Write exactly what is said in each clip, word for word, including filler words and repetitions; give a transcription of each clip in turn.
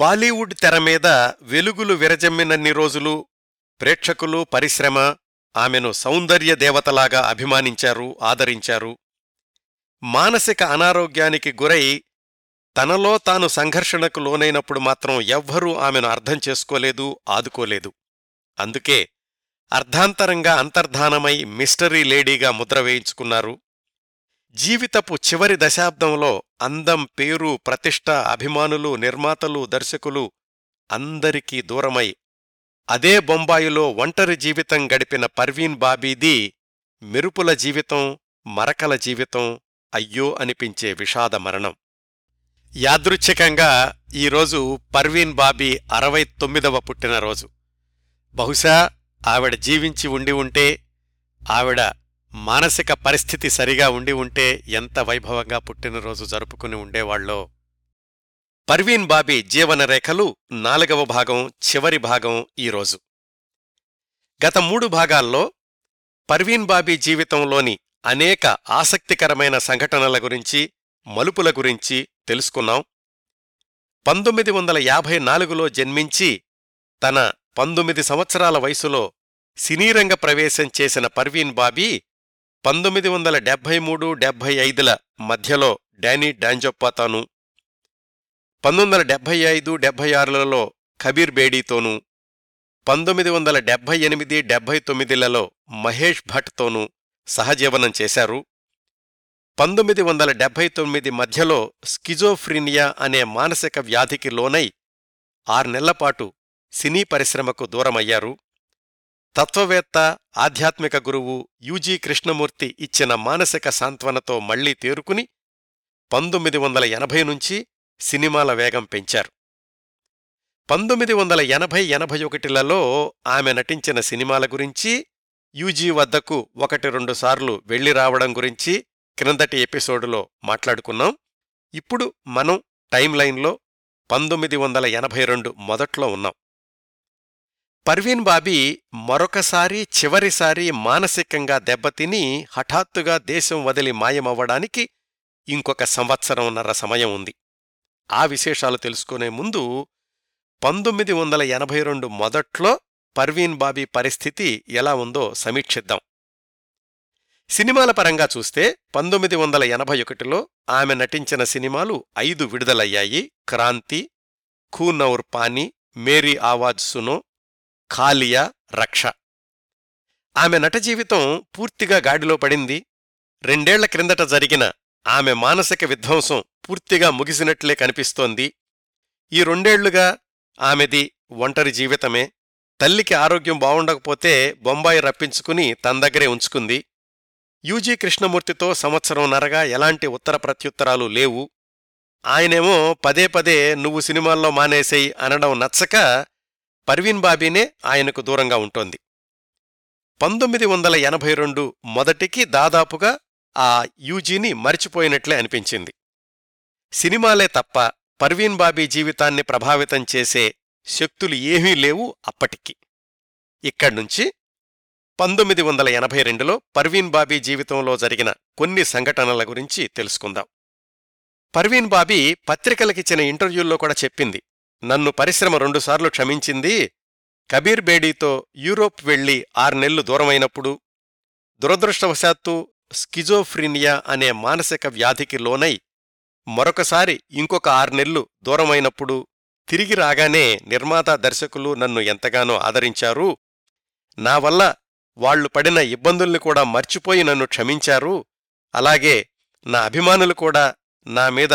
బాలీవుడ్ తెర మీద వెలుగులు విరజమ్మినన్ని రోజులు ప్రేక్షకులు, పరిశ్రమ ఆమెను సౌందర్య దేవతలాగా అభిమానించారు, ఆదరించారు. మానసిక అనారోగ్యానికి గురై తనలో తాను సంఘర్షణకు లోనైనప్పుడు మాత్రం ఎవ్వరూ ఆమెను అర్థం చేసుకోలేదు, ఆదుకోలేదు. అందుకే అర్ధాంతరంగా అంతర్ధానమై మిస్టరీ లేడీగా ముద్రవేయించుకున్నారు. జీవితపు చివరి దశాబ్దంలో అందం, పేరు, ప్రతిష్ట, అభిమానులు, నిర్మాతలు, దర్శకులు అందరికీ దూరమై అదే బొంబాయిలో ఒంటరి జీవితం గడిపిన పర్వీన్ బాబీది మెరుపుల జీవితం, మరకల జీవితం, అయ్యో అనిపించే విషాద మరణం. యాదృచ్ఛికంగా ఈరోజు పర్వీన్ బాబీ అరవై తొమ్మిదవ పుట్టినరోజు. బహుశా ఆవిడ జీవించి ఉండి ఉంటే, ఆవిడ మానసిక పరిస్థితి సరిగా ఉండి ఉంటే ఎంత వైభవంగా పుట్టినరోజు జరుపుకుని ఉండేవాళ్ళో. పర్వీన్ బాబీ జీవనరేఖలు నాలుగవ భాగం, చివరి భాగం ఈరోజు. గత మూడు భాగాల్లో పర్వీన్ బాబీ జీవితంలోని అనేక ఆసక్తికరమైన సంఘటనల గురించి, మలుపుల గురించి తెలుసుకున్నాం. పంతొమ్మిది వందల యాభై నాలుగులో జన్మించి తన పంతొమ్మిది సంవత్సరాల వయసులో సినీరంగ ప్రవేశం చేసిన పర్వీన్ బాబీ పంతొమ్మిది వందల డెబ్బై మూడు డెబ్బై ఐదుల మధ్యలో డానీ డాంజొప్పాతోనూ, పంతొమ్మిది వందల డెబ్బై ఐదు డెబ్బై ఆరులలో కబీర్ బేడీతోనూ, పంతొమ్మిది వందల డెబ్బై ఎనిమిది డెబ్బై తొమ్మిదిలలో మహేష్ భట్తోనూ సహజీవనం చేశారు. పంతొమ్మిది వందల డెబ్బై తొమ్మిది మధ్యలో స్కిజోఫ్రీనియా అనే మానసిక వ్యాధికి లోనై ఆరు నెలలపాటు సినీ పరిశ్రమకు దూరమయ్యారు. తత్వవేత్త, ఆధ్యాత్మిక గురువు యూజీ కృష్ణమూర్తి ఇచ్చిన మానసిక సాంత్వనతో మళ్లీ తేరుకుని పంతొమ్మిది వందల ఎనభై నుంచి సినిమాల వేగం పెంచారు. పంతొమ్మిది వందల ఎనభై ఎనభై ఒకటిలలో ఆమె నటించిన సినిమాల గురించి, యూజీ వద్దకు ఒకటి రెండుసార్లు వెళ్లి రావడం గురించి క్రిందటి ఎపిసోడులో మాట్లాడుకున్నాం. ఇప్పుడు మనం టైమ్లైన్లో పంతొమ్మిది వందల ఎనభై రెండు మొదట్లో ఉన్నాం. పర్వీన్ బాబీ మరొకసారి, చివరిసారి మానసికంగా దెబ్బతిని హఠాత్తుగా దేశం వదిలి మాయమవ్వడానికి ఇంకొక సంవత్సరంన్నర సమయం ఉంది. ఆ విశేషాలు తెలుసుకునే ముందు పంతొమ్మిది వందల ఎనభై రెండు మొదట్లో పర్వీన్ బాబీ పరిస్థితి ఎలా ఉందో సమీక్షిద్దాం. సినిమాల పరంగా చూస్తే పంతొమ్మిది వందల ఎనభై ఒకటిలో ఆమె నటించిన సినిమాలు ఐదు విడుదలయ్యాయి. క్రాంతి, ఖూన్ ఔర్ పానీ, మేరీ ఆవాజ్ సునో, ఖాలియా, రక్ష. ఆమె నట జీవితం పూర్తిగా గాడిలో పడింది. రెండేళ్ల క్రిందట జరిగిన ఆమె మానసిక విధ్వంసం పూర్తిగా ముగిసినట్లే కనిపిస్తోంది. ఈ రెండేళ్లుగా ఆమెది ఒంటరి జీవితమే. తల్లికి ఆరోగ్యం బావుండకపోతే బొంబాయి రప్పించుకుని తన దగ్గరే ఉంచుకుంది. యూజీ కృష్ణమూర్తితో సంవత్సరంన్నరగా ఎలాంటి ఉత్తర ప్రత్యుత్తరాలు లేవు. ఆయనేమో పదే పదే నువ్వు సినిమాల్లో మానేసేయి అనడం నచ్చక పర్వీన్ బాబీనే ఆయనకు దూరంగా ఉంటోంది. పంతొమ్మిది వందల ఎనభై రెండు మొదటికి దాదాపుగా ఆ యూజీని మరిచిపోయినట్లే అనిపించింది. సినిమాలే తప్ప పర్వీన్ బాబీ జీవితాన్ని ప్రభావితం చేసే శక్తులు ఏమీ లేవు అప్పటికి. ఇక్కడ్నుంచి పంతొమ్మిది వందల ఎనభై రెండులో పర్వీన్ బాబీ జీవితంలో జరిగిన కొన్ని సంఘటనల గురించి తెలుసుకుందాం. పర్వీన్ బాబీ పత్రికలకిచ్చిన ఇంటర్వ్యూల్లో కూడా చెప్పింది, నన్ను పరిశ్రమ రెండుసార్లు క్షమించింది. కబీర్ బేడీతో యూరోప్ వెళ్లి ఆరు నెలలు దూరమైనప్పుడు, దురదృష్టవశాత్తు స్కిజోఫ్రీనియా అనే మానసిక వ్యాధికి లోనై మరొకసారి ఇంకొక ఆరు నెలలు దూరమైనప్పుడు, తిరిగి రాగానే నిర్మాత, దర్శకులు నన్ను ఎంతగానో ఆదరించారు. నా వల్ల వాళ్లు పడిన ఇబ్బందుల్ని కూడా మర్చిపోయి నన్ను క్షమించారు. అలాగే నా అభిమానులు కూడా నా మీద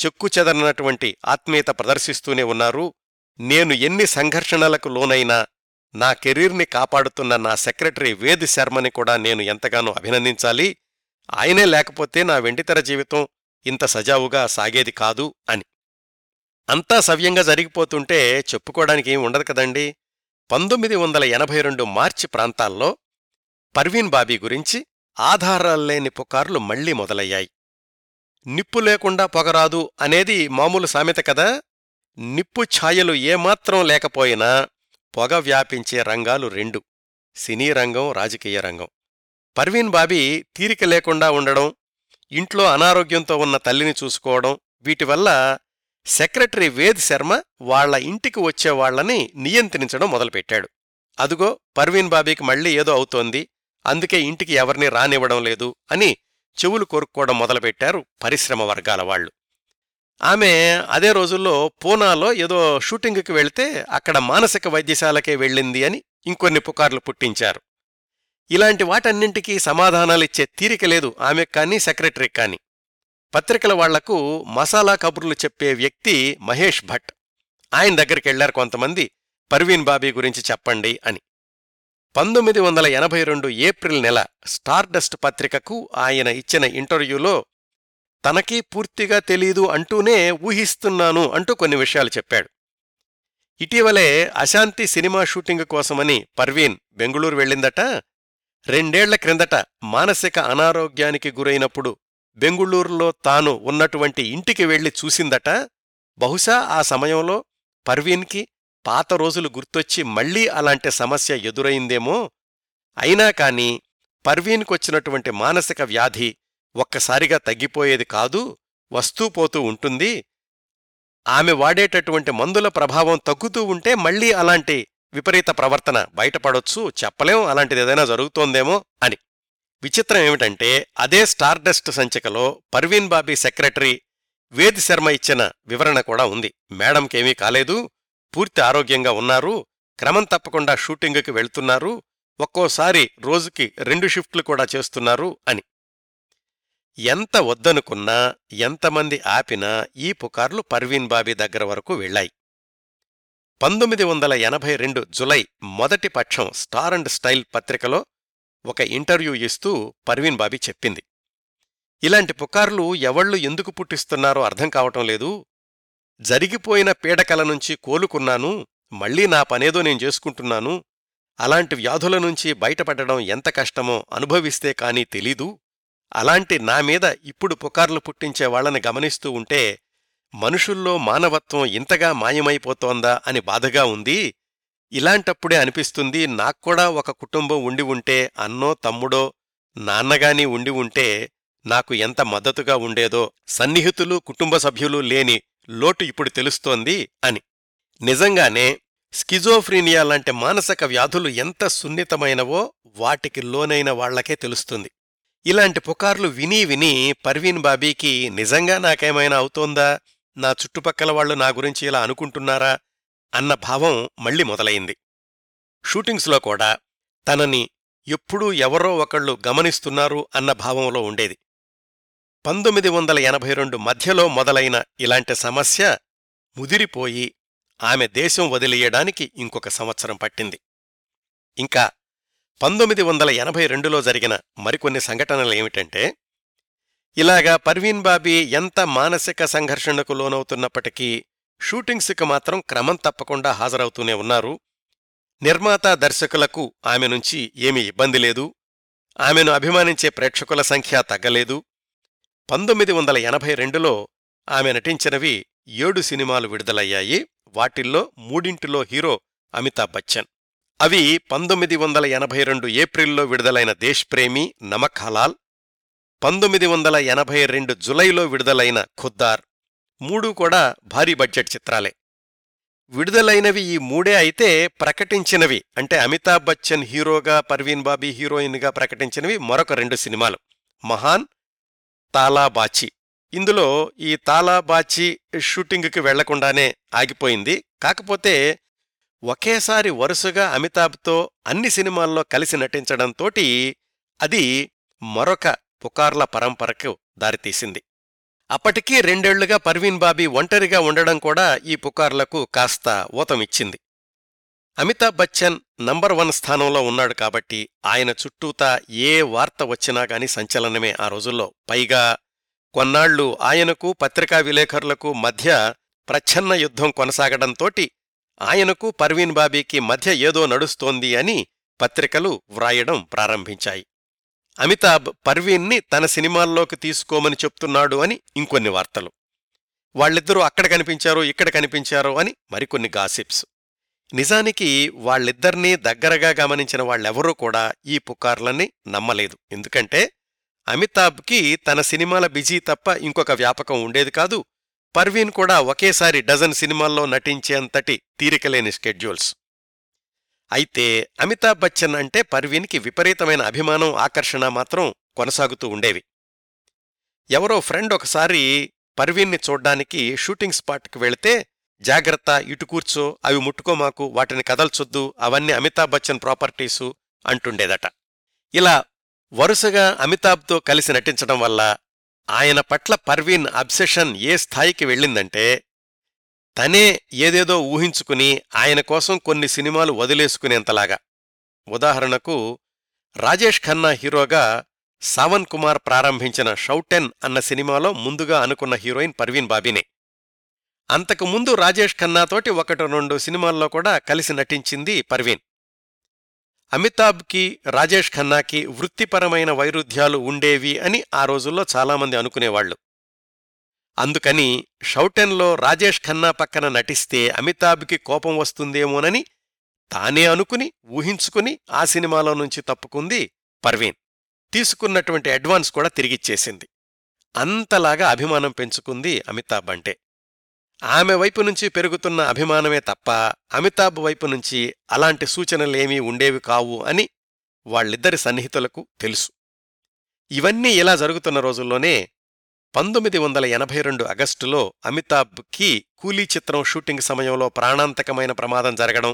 చెక్కు చెదరనటువంటి ఆత్మీయత ప్రదర్శిస్తూనే ఉన్నారు. నేను ఎన్ని సంఘర్షణలకు లోనైనా నా కెరీర్ని కాపాడుతున్న నా సెక్రటరీ వేద్ శర్మని కూడా నేను ఎంతగానో అభినందించాలి. ఆయనే లేకపోతే నా వెండితెర జీవితం ఇంత సజావుగా సాగేది కాదు అని. అంతా సవ్యంగా జరిగిపోతుంటే చెప్పుకోవడానికి ఏం ఉండదు కదండి. పంతొమ్మిది వందల ఎనభై రెండు మార్చి ప్రాంతాల్లో పర్వీన్ బాబీ గురించి ఆధారాల్లేని పుకార్లు మళ్లీ మొదలయ్యాయి. నిప్పు లేకుండా పొగరాదు అనేది మామూలు సామెత కదా. నిప్పు ఛాయలు ఏమాత్రం లేకపోయినా పొగ వ్యాపించే రంగాలు రెండు, సినీ రంగం, రాజకీయ రంగం. పర్వీన్ బాబీ తీరిక లేకుండా ఉండడం, ఇంట్లో అనారోగ్యంతో ఉన్న తల్లిని చూసుకోవడం, వీటివల్ల సెక్రటరీ వేద్ శర్మ వాళ్ల ఇంటికి వచ్చేవాళ్లని నియంత్రించడం మొదలుపెట్టాడు. అదుగో పర్వీన్ బాబీకి మళ్లీ ఏదో అవుతోంది, అందుకే ఇంటికి ఎవరినీ రానివ్వడం లేదు అని చెవులు కొరుక్కోవడం మొదలుపెట్టారు పరిశ్రమ వర్గాల వాళ్లు. ఆమె అదే రోజుల్లో పూనాలో ఏదో షూటింగుకి వెళ్తే అక్కడ మానసిక వైద్యశాలకే వెళ్ళింది అని ఇంకొన్ని పుకార్లు పుట్టించారు. ఇలాంటి వాటన్నింటికీ సమాధానాలిచ్చే తీరిక లేదు ఆమెకు కానీ సెక్రటరీకి కానీ. పత్రికల వాళ్లకు మసాలా కబుర్లు చెప్పే వ్యక్తి మహేష్ భట్. ఆయన దగ్గరికి వెళ్లారు కొంతమంది పర్వీన్ బాబీ గురించి చెప్పండి అని. పంతొమ్మిది వందల ఎనభై రెండు ఏప్రిల్ నెల స్టార్డస్ట్ పత్రికకు ఆయన ఇచ్చిన ఇంటర్వ్యూలో తనకీ పూర్తిగా తెలీదు అంటూనే ఊహిస్తున్నాను అంటూ కొన్ని విషయాలు చెప్పాడు. ఇటీవలే అశాంతి సినిమా షూటింగ్ కోసమని పర్వీన్ బెంగుళూరు వెళ్ళిందట. రెండేళ్ల క్రిందట మానసిక అనారోగ్యానికి గురైనప్పుడు బెంగుళూరులో తాను ఉన్నటువంటి ఇంటికి వెళ్లి చూసిందట. బహుశా ఆ సమయంలో పర్వీన్కి పాత రోజులు గుర్తొచ్చి మళ్లీ అలాంటి సమస్య ఎదురైందేమో. అయినా కాని పర్వీన్కొచ్చినటువంటి మానసిక వ్యాధి ఒక్కసారిగా తగ్గిపోయేది కాదు, వస్తూపోతూ ఉంటుంది. ఆమె వాడేటటువంటి మందుల ప్రభావం తగ్గుతూ ఉంటే మళ్లీ అలాంటి విపరీత ప్రవర్తన బయటపడొచ్చు, చెప్పలేం అలాంటిదేదైనా జరుగుతోందేమో అని. విచిత్రం ఏమిటంటే అదే స్టార్డస్ట్ సంచికలో పర్వీన్ బాబీ సెక్రటరీ వేద్ శర్మ ఇచ్చిన వివరణ కూడా ఉంది. మేడంకేమీ కాలేదు, పూర్తి ఆరోగ్యంగా ఉన్నారు, క్రమం తప్పకుండా షూటింగుకి వెళ్తున్నారు, ఒక్కోసారి రోజుకి రెండు షిఫ్ట్లు కూడా చేస్తున్నారు అని. ఎంత వద్దనుకున్నా ఎంతమంది ఆపినా ఈ పుకార్లు పర్వీన్ బాబీ దగ్గర వరకు వెళ్లాయి. పంతొమ్మిది వందల ఎనభై రెండు జులై మొదటి పక్షం స్టార్ అండ్ స్టైల్ పత్రికలో ఒక ఇంటర్వ్యూ ఇస్తూ పర్వీన్ బాబీ చెప్పింది, ఇలాంటి పుకార్లు ఎవళ్లు ఎందుకు పుట్టిస్తున్నారో అర్థం కావటం లేదు, జరిగిపోయిన పీడకల నుంచి కోలుకున్నాను, మళ్లీ నా పనేదో నేను చేసుకుంటున్నాను, అలాంటి వ్యాధుల నుంచి బయటపడడం ఎంత కష్టమో అనుభవిస్తే కానీ తెలీదు, అలాంటి నా మీద ఇప్పుడు పుకార్లు పుట్టించే వాళ్లని గమనిస్తూ ఉంటే మనుషుల్లో మానవత్వం ఇంతగా మాయమైపోతోందా అని బాధగా ఉంది. ఇలాంటప్పుడే అనిపిస్తుంది నాక్కూడా ఒక కుటుంబం ఉండి ఉంటే, అన్నో తమ్ముడో నాన్నగాని ఉండి ఉంటే నాకు ఎంత మద్దతుగా ఉండేదో, సన్నిహితులు కుటుంబ సభ్యులు లేని లోటు ఇప్పుడు తెలుస్తోంది అని. నిజంగానే స్కిజోఫ్రీనియా లాంటి మానసిక వ్యాధులు ఎంత సున్నితమైనవో వాటికి లోనైన వాళ్లకే తెలుస్తుంది. ఇలాంటి పుకార్లు విని విని పర్వీన్ బాబీకి నిజంగా నాకేమైనా అవుతోందా, నా చుట్టుపక్కల వాళ్లు నా గురించి ఇలా అనుకుంటున్నారా అన్న భావం మళ్లీ మొదలైంది. షూటింగ్స్లో కూడా తనని ఎప్పుడూ ఎవరో ఒకళ్ళు గమనిస్తున్నారు అన్న భావంలో ఉండేది. పంతొమ్మిది వందల ఎనభై రెండు మధ్యలో మొదలైన ఇలాంటి సమస్య ముదిరిపోయి ఆమె దేశం వదిలేయడానికి ఇంకొక సంవత్సరం పట్టింది. ఇంకా పంతొమ్మిది వందల ఎనభై రెండులో జరిగిన మరికొన్ని సంఘటనలేమిటంటే, ఇలాగా పర్వీన్ బాబీ ఎంత మానసిక సంఘర్షణకు లోనవుతున్నప్పటికీ షూటింగ్స్కి మాత్రం క్రమం తప్పకుండా హాజరవుతూనే ఉన్నారు. నిర్మాత దర్శకులకు ఆమె నుంచి ఏమీ ఇబ్బంది లేదు, ఆమెను అభిమానించే ప్రేక్షకుల సంఖ్య తగ్గలేదు. పంతొమ్మిది వందల ఎనభై రెండులో ఆమె నటించినవి ఏడు సినిమాలు విడుదలయ్యాయి. వాటిల్లో మూడింటిలో హీరో అమితాబ్ బచ్చన్. అవి పంతొమ్మిది వందల ఎనభై రెండు ఏప్రిల్లో విడుదలైన దేశ్ ప్రేమి, నమక్ హలాల్, పంతొమ్మిది వందల ఎనభై రెండు జులైలో విడుదలైన ఖుద్దార్. మూడు కూడా భారీ బడ్జెట్ చిత్రాలే. విడుదలైనవి ఈ మూడే అయితే ప్రకటించినవి అంటే అమితాబ్ బచ్చన్ హీరోగా పర్వీన్ బాబీ హీరోయిన్గా ప్రకటించినవి మరొక రెండు సినిమాలు, మహాన్, తాలాబాచి. ఇందులో ఈ తాలాబాచి షూటింగుకి వెళ్లకుండానే ఆగిపోయింది. కాకపోతే ఒకేసారి వరుసగా అమితాబ్తో అన్ని సినిమాల్లో కలిసి నటించడంతోటి అది మరొక పుకార్ల పరంపరకు దారితీసింది. అప్పటికీ రెండేళ్లుగా పర్వీన్ బాబీ ఒంటరిగా ఉండడం కూడా ఈ పుకార్లకు కాస్త ఊతమిచ్చింది. అమితాబ్ బచ్చన్ నంబర్ వన్ స్థానంలో ఉన్నాడు కాబట్టి ఆయన చుట్టూతా ఏ వార్త వచ్చినా గానీ సంచలనమే ఆ రోజుల్లో. పైగా కొన్నాళ్లు ఆయనకు పత్రికా విలేఖరులకు మధ్య ప్రచ్ఛన్న యుద్ధం కొనసాగడంతోటి ఆయనకు పర్వీన్ బాబీకి మధ్య ఏదో నడుస్తోంది అని పత్రికలు వ్రాయడం ప్రారంభించాయి. అమితాబ్ పర్వీన్ని తన సినిమాల్లోకి తీసుకోమని చెప్తున్నాడు అని ఇంకొన్ని వార్తలు, వాళ్ళిద్దరూ అక్కడ కనిపించారు ఇక్కడ కనిపించారు అని మరికొన్ని గాసిప్స్. నిజానికి వాళ్ళిద్దర్నీ దగ్గరగా గమనించిన వాళ్ళెవరూ కూడా ఈ పుకార్లని నమ్మలేదు. ఎందుకంటే అమితాబ్కి తన సినిమాల బిజీ తప్ప ఇంకొక వ్యాపకం ఉండేది కాదు, పర్వీన్ కూడా ఒకేసారి డజన్ సినిమాల్లో నటించేంతటి తీరికలేని షెడ్యూల్స్. అయితే అమితాబ్ బచ్చన్ అంటే పర్వీన్కి విపరీతమైన అభిమానం, ఆకర్షణ మాత్రం కొనసాగుతూ ఉండేవి. ఎవరో ఫ్రెండ్ ఒకసారి పర్వీన్ని చూడ్డానికి షూటింగ్ స్పాట్కి వెళితే, జాగ్రత్త, ఇటు కూర్చో, అవి ముట్టుకోమాకు, వాటిని కదల్చొద్దు, అవన్నీ అమితాబ్ బచ్చన్ ప్రాపర్టీసు అంటుండేదట. ఇలా వరుసగా అమితాబ్తో కలిసి నటించడం వల్ల ఆయన పట్ల పర్వీన్ అబ్సెషన్ ఏ స్థాయికి వెళ్ళిందంటే, తనే ఏదేదో ఊహించుకుని ఆయన కోసం కొన్ని సినిమాలు వదిలేసుకునేంతలాగా. ఉదాహరణకు, రాజేష్ ఖన్నా హీరోగా సావన్ కుమార్ ప్రారంభించిన షౌటెన్ అన్న సినిమాలో ముందుగా అనుకున్న హీరోయిన్ పర్వీన్ బాబీనే. అంతకుముందు రాజేష్ ఖన్నాతోటి ఒకటి రెండు సినిమాల్లో కూడా కలిసి నటించింది పర్వీన్. అమితాబ్కి రాజేష్ ఖన్నాకి వృత్తిపరమైన వైరుధ్యాలు ఉండేవి అని ఆ రోజుల్లో చాలామంది అనుకునేవాళ్లు. అందుకని షౌటెన్లో రాజేష్ ఖన్నా పక్కన నటిస్తే అమితాబ్కి కోపం వస్తుందేమోనని తానే అనుకుని ఊహించుకుని ఆ సినిమాలో నుంచి తప్పుకుంది పర్వీన్. తీసుకున్నటువంటి అడ్వాన్స్ కూడా తిరిగిచ్చేసింది. అంతలాగా అభిమానం పెంచుకుంది అమితాబ్ అంటే. ఆమె వైపు నుంచి పెరుగుతున్న అభిమానమే తప్ప అమితాబ్ వైపు నుంచి అలాంటి సూచనలేమీ ఉండేవి కావు అని వాళ్ళిద్దరి సన్నిహితులకు తెలుసు. ఇవన్నీ ఇలా జరుగుతున్న రోజుల్లోనే పంతొమ్మిది వందల ఎనభై రెండు ఆగస్టులో అమితాబ్కి కూలీ చిత్రం షూటింగ్ సమయంలో ప్రాణాంతకమైన ప్రమాదం జరగడం,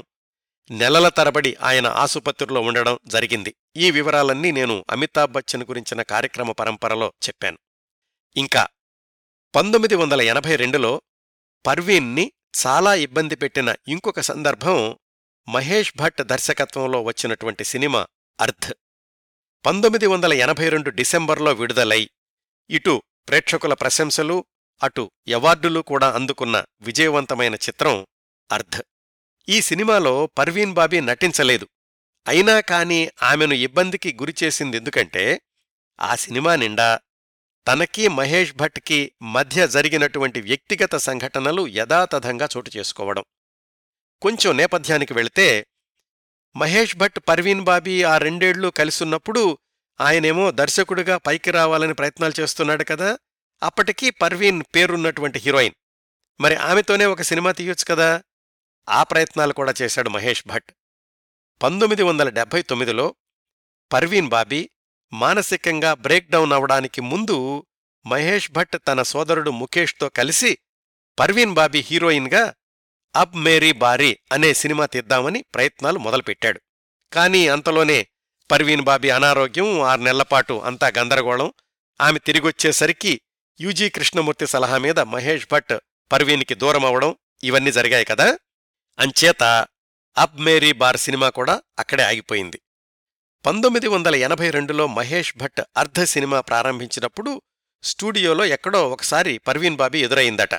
నెలల తరబడి ఆయన ఆసుపత్రిలో ఉండడం జరిగింది. ఈ వివరాలన్నీ నేను అమితాబ్ బచ్చన్ గురించిన కార్యక్రమ పరంపరలో చెప్పాను. ఇంకా పంతొమ్మిది వందల ఎనభై రెండులో పర్వీన్ని చాలా ఇబ్బంది పెట్టిన ఇంకొక సందర్భం మహేష్ భట్ దర్శకత్వంలో వచ్చినటువంటి సినిమా అర్థ్. పంతొమ్మిది వందల ఎనభై రెండు డిసెంబర్లో విడుదలై ఇటు ప్రేక్షకుల ప్రశంసలు అటు అవార్డులు కూడా అందుకున్న విజయవంతమైన చిత్రం అర్థ్. ఈ సినిమాలో పర్వీన్ బాబీ నటించలేదు. అయినా కాని ఆమెను ఇబ్బందికి గురిచేసిందెందుకంటే, ఆ సినిమా నిండా తనకీ మహేష్ భట్కి మధ్య జరిగినటువంటి వ్యక్తిగత సంఘటనలు యథాతథంగా చోటు చేసుకోవడం. కొంచెం నేపథ్యానికి వెళితే, మహేష్ భట్ పర్వీన్ బాబీ ఆ రెండేళ్లు కలిసున్నప్పుడు ఆయనేమో దర్శకుడిగా పైకి రావాలని ప్రయత్నాలు చేస్తున్నాడు కదా. అప్పటికీ పర్వీన్ పేరున్నటువంటి హీరోయిన్, మరి ఆమెతోనే ఒక సినిమా తీయొచ్చు కదా. ఆ ప్రయత్నాలు కూడా చేశాడు మహేష్ భట్. పంతొమ్మిది వందల డెబ్బై తొమ్మిదిలో పర్వీన్ బాబీ మానసికంగా బ్రేక్డౌన్ అవడానికి ముందు మహేష్ భట్ తన సోదరుడు ముఖేష్తో కలిసి పర్వీన్ బాబీ హీరోయిన్గా అబ్ మేరీ బారీ అనే సినిమా తీద్దామని ప్రయత్నాలు మొదలుపెట్టాడు. కానీ అంతలోనే పర్వీన్ బాబీ అనారోగ్యం, ఆరు నెలలపాటు అంతా గందరగోళం. ఆమె తిరిగొచ్చేసరికి యూజీ కృష్ణమూర్తి సలహా మీద మహేష్ భట్ పర్వీన్కి దూరమవడం ఇవన్నీ జరిగాయి కదా. అంచేత అబ్ మేరీ బార్ సినిమా కూడా అక్కడే ఆగిపోయింది. పంతొమ్మిది వందల ఎనభై రెండులో మహేష్ భట్ అర్ధ సినిమా ప్రారంభించినప్పుడు స్టూడియోలో ఎక్కడో ఒకసారి పర్వీన్ బాబీ ఎదురయిందట.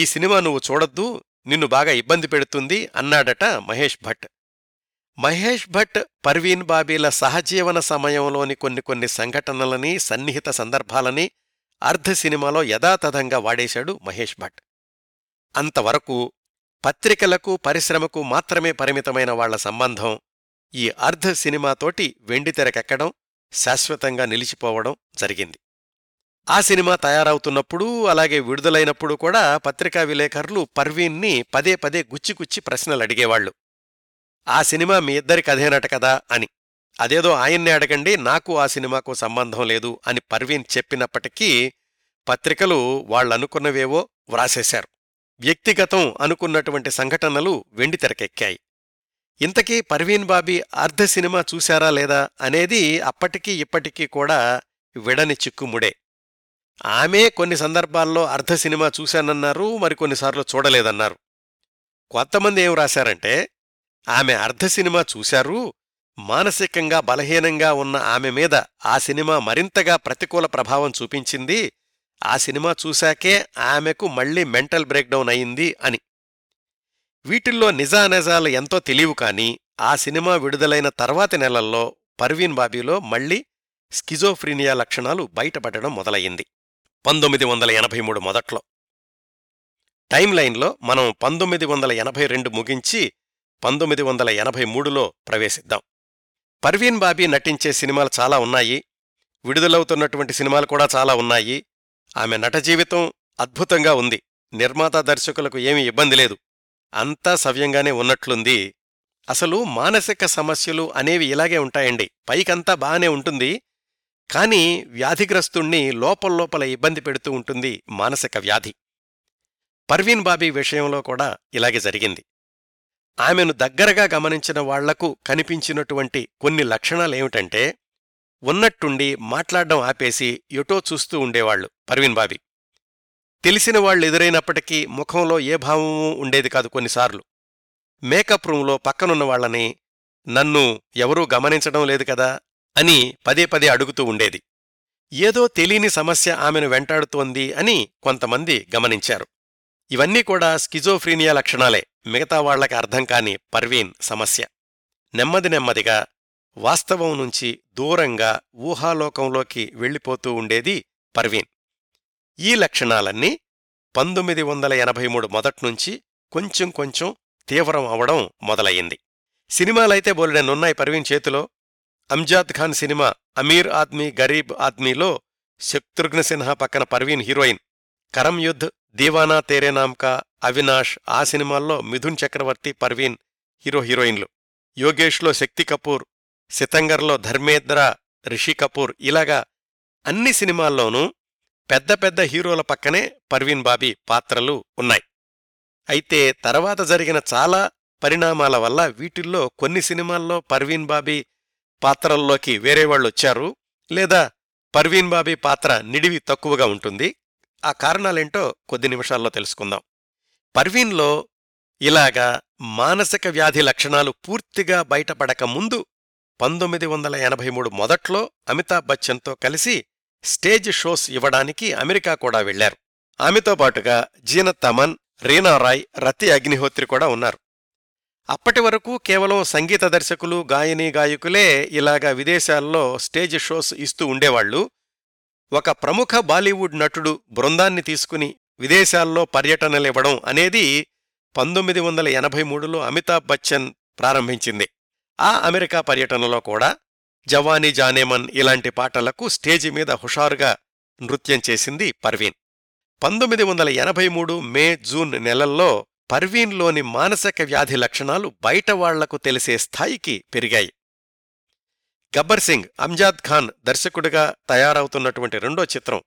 ఈ సినిమా నువ్వు చూడొద్దు, నిన్ను బాగా ఇబ్బంది పెడుతుంది అన్నాడట మహేష్ భట్. మహేష్ భట్ పర్వీన్ బాబీల సహజీవన సమయంలోని కొన్ని కొన్ని సంఘటనలని, సన్నిహిత సందర్భాలని అర్ధ సినిమాలో యథాతథంగా వాడేశాడు మహేష్ భట్. అంతవరకు పత్రికలకు, పరిశ్రమకు మాత్రమే పరిమితమైన వాళ్ల సంబంధం ఈ అర్ధ సినిమాతోటి వెండితెరకెక్కడం, శాశ్వతంగా నిలిచిపోవడం జరిగింది. ఆ సినిమా తయారవుతున్నప్పుడు అలాగే విడుదలైనప్పుడు కూడా పత్రికా విలేకరులు పర్వీన్ని పదే పదే గుచ్చిగుచ్చి ప్రశ్నలడిగేవాళ్లు. ఆ సినిమా మీ ఇద్దరి కథేనట కదా అని. అదేదో ఆయన్నే అడగండి, నాకు ఆ సినిమాకు సంబంధం లేదు అని పర్వీన్ చెప్పినప్పటికీ పత్రికలు వాళ్లనుకున్నవేవో వ్రాసేశారు. వ్యక్తిగతం అనుకున్నటువంటి సంఘటనలు వెండితెరకెక్కాయి. ఇంతకీ పర్వీన్ బాబీ అర్ధ సినిమా చూశారా లేదా అనేది అప్పటికీ ఇప్పటికీ కూడా విడని చిక్కుముడే. ఆమె కొన్ని సందర్భాల్లో అర్ధ సినిమా చూశానన్నారు, మరికొన్నిసార్లు చూడలేదన్నారు. కొంతమంది ఏం రాశారంటే, ఆమె అర్ధ సినిమా చూశారు, మానసికంగా బలహీనంగా ఉన్న ఆమె మీద ఆ సినిమా మరింతగా ప్రతికూల ప్రభావం చూపించింది, ఆ సినిమా చూశాకే ఆమెకు మళ్లీ మెంటల్ బ్రేక్డౌన్ అయింది అని. వీటిల్లో నిజానిజాలు ఎంతో తెలియవు కానీ ఆ సినిమా విడుదలైన తర్వాతి నెలల్లో పర్వీన్ బాబీలో మళ్లీ స్కిజోఫ్రీనియా లక్షణాలు బయటపడడం మొదలయ్యింది. పంతొమ్మిది వందల ఎనభై మూడు మొదట్లో టైమ్లైన్లో మనం పంతొమ్మిది వందల ఎనభై రెండు ముగించి పంతొమ్మిది వందల ఎనభై మూడులో ప్రవేశిద్దాం. పర్వీన్ బాబీ నటించే సినిమాలు చాలా ఉన్నాయి, విడుదలవుతున్నటువంటి సినిమాలు కూడా చాలా ఉన్నాయి. ఆమె నట జీవితం అద్భుతంగా ఉంది, నిర్మాత దర్శకులకు ఏమీ ఇబ్బంది లేదు, అంతా సవ్యంగానే ఉన్నట్లుంది. అసలు మానసిక సమస్యలు అనేవి ఇలాగే ఉంటాయండి, పైకంతా బాగానే ఉంటుంది, కాని వ్యాధిగ్రస్తుణ్ణి లోపల్లోపల ఇబ్బంది పెడుతూ ఉంటుంది మానసిక వ్యాధి. పర్వీన్ బాబీ విషయంలో కూడా ఇలాగే జరిగింది. ఆమెను దగ్గరగా గమనించిన వాళ్లకు కనిపించినటువంటి కొన్ని లక్షణాలేమిటంటే, ఉన్నట్టుండి మాట్లాడడం ఆపేసి ఎటో చూస్తూ ఉండేవాళ్లు పర్వీన్ బాబీ. తెలిసిన వాళ్ళెదురైనప్పటికీ ముఖంలో ఏ భావమూ ఉండేది కాదు. కొన్నిసార్లు మేకప్ రూంలో పక్కనున్న వాళ్లని నన్ను ఎవరూ గమనించడం లేదు కదా అని పదే పదే అడుగుతూ ఉండేది. ఏదో తెలియని సమస్య ఆమెను వెంటాడుతోంది అని కొంతమంది గమనించారు. ఇవన్నీ కూడా స్కిజోఫ్రీనియా లక్షణాలే. మిగతా వాళ్లకి అర్థం కాని పర్వీన్ సమస్య నెమ్మది నెమ్మదిగా వాస్తవం నుంచి దూరంగా ఊహాలోకంలోకి వెళ్ళిపోతూ ఉండేది పర్వీన్. ఈ లక్షణాలన్నీ పంతొమ్మిది వందల ఎనభై మూడు మొదట్నుంచి కొంచెం కొంచెం తీవ్రం అవడం మొదలయ్యింది. సినిమాలైతే బోలెడన్నున్నాయి పర్వీన్ చేతిలో. అంజాద్ ఖాన్ సినిమా అమీర్ ఆద్మీ గరీబ్ ఆద్మీలో శత్రుఘ్న సిన్హా పక్కన పర్వీన్ హీరోయిన్. కరం యుద్ధ్, దీవానా తేరే నామ్ కా, అవినాష్, ఆ సినిమాల్లో మిథున్ చక్రవర్తి పర్వీన్ హీరో హీరోయిన్లు. యోగేష్లో శక్తి కపూర్, సితంగర్లో ధర్మేంద్ర, రిషి కపూర్. ఇలాగా అన్ని సినిమాల్లోనూ పెద్ద పెద్ద హీరోల పక్కనే పర్వీన్ బాబీ పాత్రలు ఉన్నాయి. అయితే తర్వాత జరిగిన చాలా పరిణామాల వల్ల వీటిల్లో కొన్ని సినిమాల్లో పర్వీన్ బాబీ పాత్రల్లోకి వేరేవాళ్ళొచ్చారు, లేదా పర్వీన్ బాబీ పాత్ర నిడివి తక్కువగా ఉంటుంది. ఆ కారణాలేంటో కొద్ది నిమిషాల్లో తెలుసుకుందాం. పర్వీన్లో ఇలాగా మానసిక వ్యాధి లక్షణాలు పూర్తిగా బయటపడక ముందు పంతొమ్మిది వందల ఎనభై మూడు మొదట్లో అమితాబ్ బచ్చన్తో కలిసి స్టేజ్ షోస్ ఇవ్వడానికి అమెరికా కూడా వెళ్లారు. ఆమెతో పాటుగా జీనత్ తమన్, రీనా రాయ్, రతి అగ్నిహోత్రి కూడా ఉన్నారు. అప్పటి వరకు కేవలం సంగీత దర్శకులు, గాయనీ గాయకులే ఇలాగా విదేశాల్లో స్టేజ్ షోస్ ఇస్తూ ఉండేవాళ్లు. ఒక ప్రముఖ బాలీవుడ్ నటుడు బృందాన్ని తీసుకుని విదేశాల్లో పర్యటనలివ్వడం అనేది పంతొమ్మిది వందల ఎనభై మూడులో అమితాబ్ బచ్చన్ ప్రారంభించింది. ఆ అమెరికా పర్యటనలో కూడా జవానీ జానేమన్ ఇలాంటి పాటలకు స్టేజి మీద హుషారుగా నృత్యం చేసింది పర్వీన్. పంతొమ్మిది వందల ఎనభై మూడు మే జూన్ నెలల్లో పర్వీన్లోని మానసిక వ్యాధి లక్షణాలు బయటవాళ్లకు తెలిసే స్థాయికి పెరిగాయి. గబ్బర్ సింగ్ అంజాద్ ఖాన్ దర్శకుడిగా తయారవుతున్నటువంటి రెండో చిత్రం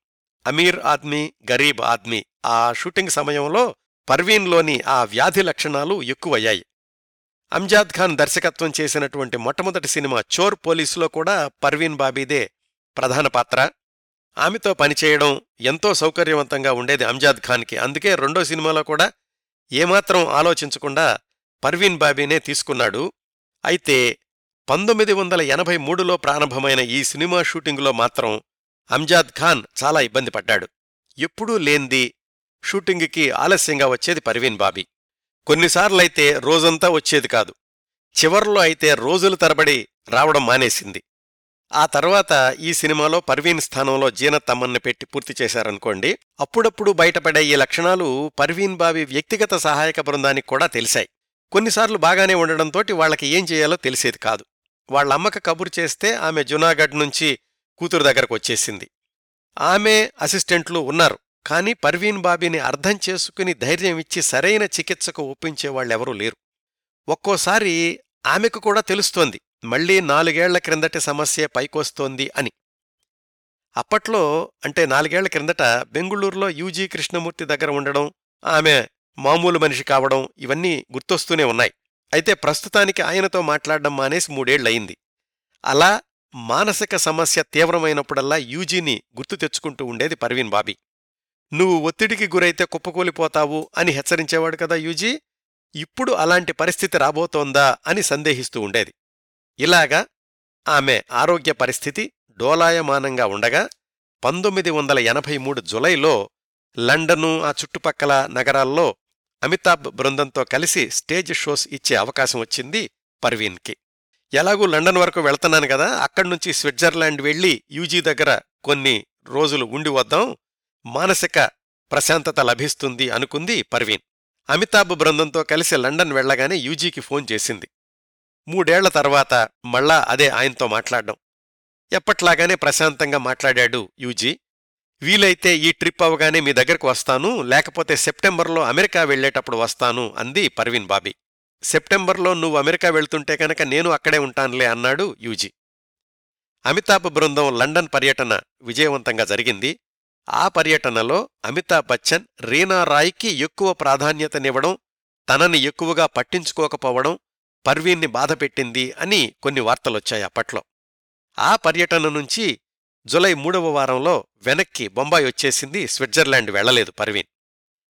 అమీర్ ఆద్మీ గరీబ్ ఆద్మీ, ఆ షూటింగ్ సమయంలో పర్వీన్లోని ఆ వ్యాధి లక్షణాలు ఎక్కువయ్యాయి. అంజాద్ ఖాన్ దర్శకత్వం చేసినటువంటి మొట్టమొదటి సినిమా చోర్ పోలీసులో కూడా పర్వీన్ బాబీదే ప్రధాన పాత్ర. ఆమెతో పనిచేయడం ఎంతో సౌకర్యవంతంగా ఉండేది అంజాద్ ఖాన్కి. అందుకే రెండో సినిమాలో కూడా ఏమాత్రం ఆలోచించకుండా పర్వీన్ బాబీనే తీసుకున్నాడు. అయితే పంతొమ్మిది వందల ఎనభై మూడులో ప్రారంభమైన ఈ సినిమా షూటింగులో మాత్రం అంజాద్ ఖాన్ చాలా ఇబ్బంది పడ్డాడు. ఎప్పుడూ లేంది షూటింగుకి ఆలస్యంగా వచ్చేది పర్వీన్ బాబీ. కొన్నిసార్లైతే రోజంతా వచ్చేది కాదు. చివర్లో అయితే రోజుల తరబడి రావడం మానేసింది. ఆ తర్వాత ఈ సినిమాలో పర్వీన్ స్థానంలో జీనత్ తమన్ను పెట్టి పూర్తి చేశారనుకోండి. అప్పుడప్పుడు బయటపడే ఈ లక్షణాలు పర్వీన్ బాబీ వ్యక్తిగత సహాయక బృందానికి కూడా తెలిశాయి. కొన్నిసార్లు బాగానే ఉండడంతోటి వాళ్లకి ఏం చేయాలో తెలిసేది కాదు. వాళ్లమ్మక కబురు చేస్తే ఆమె జునాగఢ్ నుంచి కూతురు దగ్గరకు వచ్చేసింది. ఆమె అసిస్టెంట్లు ఉన్నారు, కానీ పర్వీన్ బాబీని అర్థం చేసుకుని ధైర్యం ఇచ్చి సరైన చికిత్సకు ఒప్పించేవాళ్లెవరూ లేరు. ఒక్కోసారి ఆమెకు కూడా తెలుస్తోంది మళ్లీ నాలుగేళ్ల క్రిందటి సమస్య పైకొస్తోంది అని. అప్పట్లో అంటే నాలుగేళ్ల క్రిందట బెంగుళూరులో యూజీ కృష్ణమూర్తి దగ్గర ఉండడం, ఆమె మామూలు మనిషి కావడం ఇవన్నీ గుర్తొస్తూనే ఉన్నాయి. అయితే ప్రస్తుతానికి ఆయనతో మాట్లాడడం మానేసి మూడేళ్లయింది. అలా మానసిక సమస్య తీవ్రమైనప్పుడల్లా యూజీని గుర్తు తెచ్చుకుంటూ ఉండేది పర్వీన్ బాబీ. నువ్వు ఒత్తిడికి గురైతే కుప్పకూలిపోతావు అని హెచ్చరించేవాడు కదా యూజీ. ఇప్పుడు అలాంటి పరిస్థితి రాబోతోందా అని సందేహిస్తూ ఉండేది. ఇలాగా ఆమె ఆరోగ్య పరిస్థితి డోలాయమానంగా ఉండగా పంతొమ్మిది వందల ఎనభై మూడు జులైలో లండను, ఆ చుట్టుపక్కల నగరాల్లో అమితాబ్ బృందంతో కలిసి స్టేజ్ షోస్ ఇచ్చే అవకాశం వచ్చింది పర్వీన్కి. ఎలాగూ లండన్ వరకు వెళ్తున్నాను కదా, అక్కడ్నుంచి స్విట్జర్లాండ్ వెళ్లి యూజీ దగ్గర కొన్ని రోజులు ఉండి వద్దాం, మానసిక ప్రశాంతత లభిస్తుంది అనుకుంది పర్వీన్. అమితాబ్ బృందంతో కలిసి లండన్ వెళ్లగానే యూజీకి ఫోన్ చేసింది. మూడేళ్ల తర్వాత మళ్ళా అదే ఆయనతో మాట్లాడడం. ఎప్పట్లాగానే ప్రశాంతంగా మాట్లాడాడు యూజీ. వీలైతే ఈ ట్రిప్ అవగానే మీ దగ్గరకు వస్తాను, లేకపోతే సెప్టెంబర్లో అమెరికా వెళ్లేటప్పుడు వస్తాను అంది పర్వీన్ బాబీ. సెప్టెంబర్లో నువ్వు అమెరికా వెళ్తుంటే కనుక నేను అక్కడే ఉంటానులే అన్నాడు యూజీ. అమితాబ్ బృందం లండన్ పర్యటన విజయవంతంగా జరిగింది. ఆ పర్యటనలో అమితాబ్ బచ్చన్ రీనా రాయ్కి ఎక్కువ ప్రాధాన్యతనివ్వడం, తనని ఎక్కువగా పట్టించుకోకపోవడం పర్వీన్ని బాధపెట్టింది అని కొన్ని వార్తలొచ్చాయి అప్పట్లో. ఆ పర్యటన నుంచి జులై మూడవ వారంలో వెనక్కి బొంబాయి వచ్చేసింది. స్విట్జర్లాండ్ వెళ్లలేదు పర్వీన్.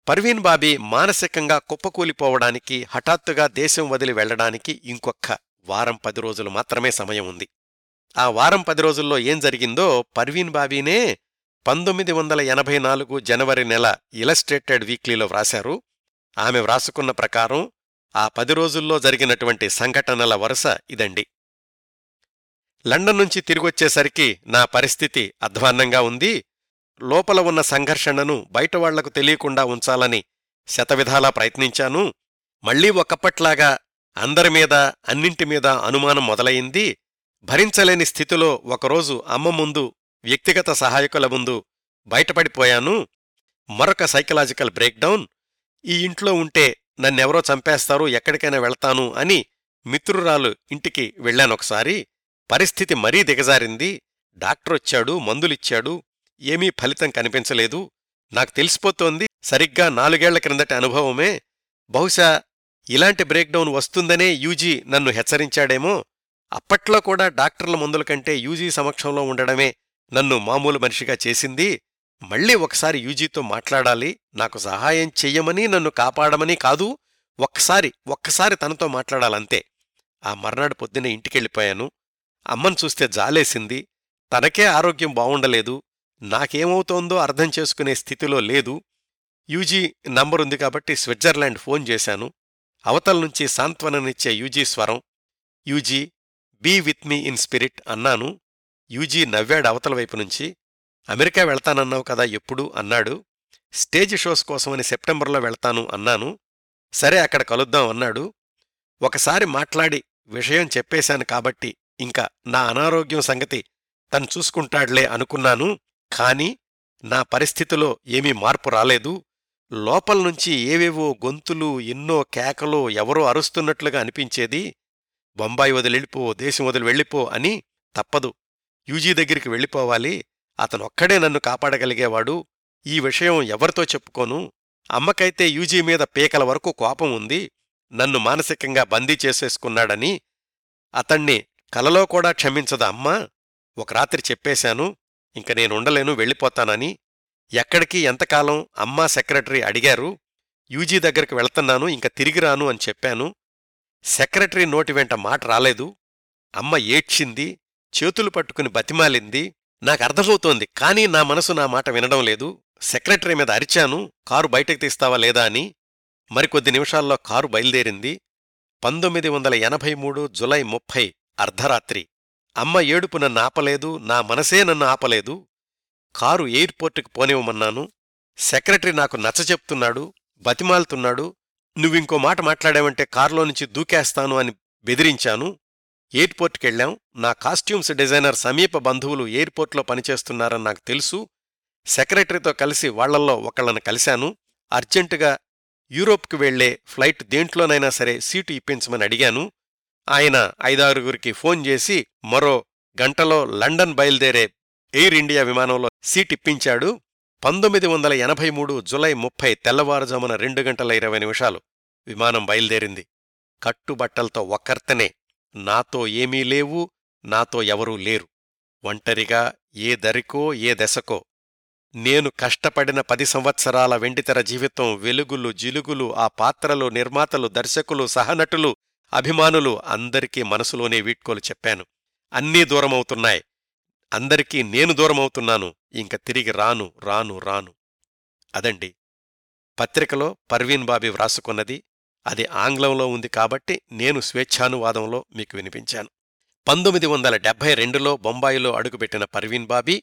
పర్వీన్ బాబీ మానసికంగా కుప్పకూలిపోవడానికి, హఠాత్తుగా దేశం వదిలి వెళ్లడానికి ఇంకొక్క వారం పది రోజులు మాత్రమే సమయం ఉంది. ఆ వారం పది రోజుల్లో ఏం జరిగిందో పర్వీన్ బాబీనే పంతొమ్మిది వందల ఎనభై నాలుగు జనవరి నెల ఇలస్ట్రేటెడ్ వీక్లీలో వ్రాశారు. ఆమె వ్రాసుకున్న ప్రకారం ఆ పది రోజుల్లో జరిగినటువంటి సంఘటనల వరుస ఇదండి. లండన్ నుంచి తిరిగొచ్చేసరికి నా పరిస్థితి అధ్వాన్నంగా ఉంది. లోపల ఉన్న సంఘర్షణను బయటవాళ్లకు తెలియకుండా ఉంచాలని శతవిధాలా ప్రయత్నించాను. మళ్లీ ఒకప్పట్లాగా అందరిమీద అన్నింటిమీద అనుమానం మొదలయింది. భరించలేని స్థితిలో ఒకరోజు అమ్మ ముందు, వ్యక్తిగత సహాయకుల ముందు బయటపడిపోయాను. మరొక సైకలాజికల్ బ్రేక్డౌన్. ఈ ఇంట్లో ఉంటే నన్నెవరో చంపేస్తారు, ఎక్కడికైనా వెళ్తాను అని మిత్రురాలు ఇంటికి వెళ్లానొకసారి. పరిస్థితి మరీ దిగజారింది. డాక్టరొచ్చాడు, మందులిచ్చాడు, ఏమీ ఫలితం కనిపించలేదు. నాకు తెలిసిపోతోంది సరిగ్గా నాలుగేళ్ల క్రిందటి అనుభవమే. బహుశా ఇలాంటి బ్రేక్డౌన్ వస్తుందనే యూజీ నన్ను హెచ్చరించాడేమో. అప్పట్లో కూడా డాక్టర్ల మందుల కంటే యూజీ సమక్షంలో ఉండడమే నన్ను మామూలు మనిషిగా చేసింది. మళ్లీ ఒకసారి యూజీతో మాట్లాడాలి, నాకు సహాయం చెయ్యమని నన్ను కాపాడమని కాదు, ఒక్కసారి ఒక్కసారి తనతో మాట్లాడాలంతే. ఆ మర్నాడు పొద్దునే ఇంటికెళ్ళిపోయాను. అమ్మను చూస్తే జాలేసింది. తనకే ఆరోగ్యం బావుండలేదు, నాకేమవుతోందో అర్థం చేసుకునే స్థితిలో లేదు. యూజీ నంబరుంది కాబట్టి స్విట్జర్లాండ్ ఫోన్ చేశాను. అవతల్నుంచి సాంత్వననిచ్చే యూజీ స్వరం. UG, be with me in spirit అన్నాను. యూజీ నవ్వాడు అవతల వైపు నుంచి. అమెరికా వెళ్తానన్నావు కదా ఎప్పుడు అన్నాడు. స్టేజ్ షోస్ కోసమని సెప్టెంబర్లో వెళ్తాను అన్నాను. సరే అక్కడ కలుద్దాం అన్నాడు. ఒకసారి మాట్లాడి విషయం చెప్పేశాను కాబట్టి ఇంకా నా అనారోగ్యం సంగతి తను చూసుకుంటాడులే అనుకున్నాను. కాని నా పరిస్థితిలో ఏమీ మార్పు రాలేదు. లోపల్నుంచి ఏవేవో గొంతులు, ఎన్నో కేకలు, ఎవరో అరుస్తున్నట్లుగా అనిపించేది. బొంబాయి వదిలెళ్ళిపో, దేశం వదిలి వెళ్ళిపో అని. తప్పదు, యూజీ దగ్గరికి వెళ్ళిపోవాలి. అతనొక్కడే నన్ను కాపాడగలిగేవాడు. ఈ విషయం ఎవరితో చెప్పుకోను. అమ్మకైతే యూజీ మీద పీకల వరకు కోపం ఉంది, నన్ను మానసికంగా బందీ చేసేసుకున్నాడని. అతణ్ణి కలలో కూడా క్షమించదా అమ్మ. ఒక రాత్రి చెప్పేశాను, ఇంక నేనుండలేను, వెళ్ళిపోతానని. ఎక్కడికి, ఎంతకాలం అమ్మా సెక్రటరీ అడిగారు. యూజీ దగ్గరికి వెళ్తున్నాను, ఇంక తిరిగి రాను అని చెప్పాను. సెక్రటరీ నోటి వెంట మాట రాలేదు. అమ్మ ఏడ్చింది, చేతులు పట్టుకుని బతిమాలింది. నాకర్థమవుతోంది, కానీ నా మనసు నా మాట వినడం లేదు. సెక్రటరీ మీద అరిచాను, కారు బయటకు తీస్తావా లేదా అని. మరికొద్ది నిమిషాల్లో కారు బయలుదేరింది. పంతొమ్మిది వందల ఎనభై మూడు జులై ముప్పై అర్ధరాత్రి. అమ్మ ఏడుపు నన్ను ఆపలేదు, నా మనసే నన్ను ఆపలేదు. కారు ఎయిర్పోర్టుకు పోనివ్వమన్నాను. సెక్రటరీ నాకు నచ్చచెప్తున్నాడు, బతిమాలుతున్నాడు. నువ్వింకో మాట మాట్లాడావంటే కారులో నుంచి దూకేస్తాను అని బెదిరించాను. ఎయిర్పోర్ట్కెళ్ళాం. నా కాస్ట్యూమ్స్ డిజైనర్ సమీప బంధువులు ఎయిర్పోర్ట్లో పనిచేస్తున్నారని నాకు తెలుసు. సెక్రటరీతో కలిసి వాళ్లల్లో ఒకళ్ళను కలిశాను. అర్జెంటుగా యూరోప్కి వెళ్లే ఫ్లైట్ దేంట్లోనైనా సరే సీటు ఇప్పించమని అడిగాను. ఆయన ఐదారుగురికి ఫోన్ చేసి మరో గంటలో లండన్ బయలుదేరే ఎయిర్ ఇండియా విమానంలో సీటిప్పించాడు. పంతొమ్మిది వందల ఎనభై మూడు జులై ముప్పై తెల్లవారుజామున రెండు గంటల ఇరవై నిమిషాలు విమానం బయలుదేరింది. కట్టుబట్టలతో ఒక్కర్తనే. నాతో ఏమీ లేవు, నాతో ఎవరూ లేరు. ఒంటరిగా ఏ దరికో ఏ దశకో. నేను కష్టపడిన పది సంవత్సరాల వెండితెర జీవితం, వెలుగులు జిలుగులు, ఆ పాత్రలు, నిర్మాతలు, దర్శకులు, సహనటులు, అభిమానులు అందరికీ మనసులోనే వీడ్కోలు చెప్పాను. అన్నీ దూరమవుతున్నాయి, అందరికీ నేను దూరమవుతున్నాను, ఇంక తిరిగి రాను రాను రాను. అదండి పత్రికలో పర్వీన్ బాబీ వ్రాసుకున్నది. అది ఆంగ్లంలో ఉంది కాబట్టి నేను స్వేచ్ఛానువాదంలో మీకు వినిపించాను. పంతొమ్మిది వందల డెబ్బై రెండులో బొంబాయిలో అడుగుపెట్టిన పర్వీన్ బాబీ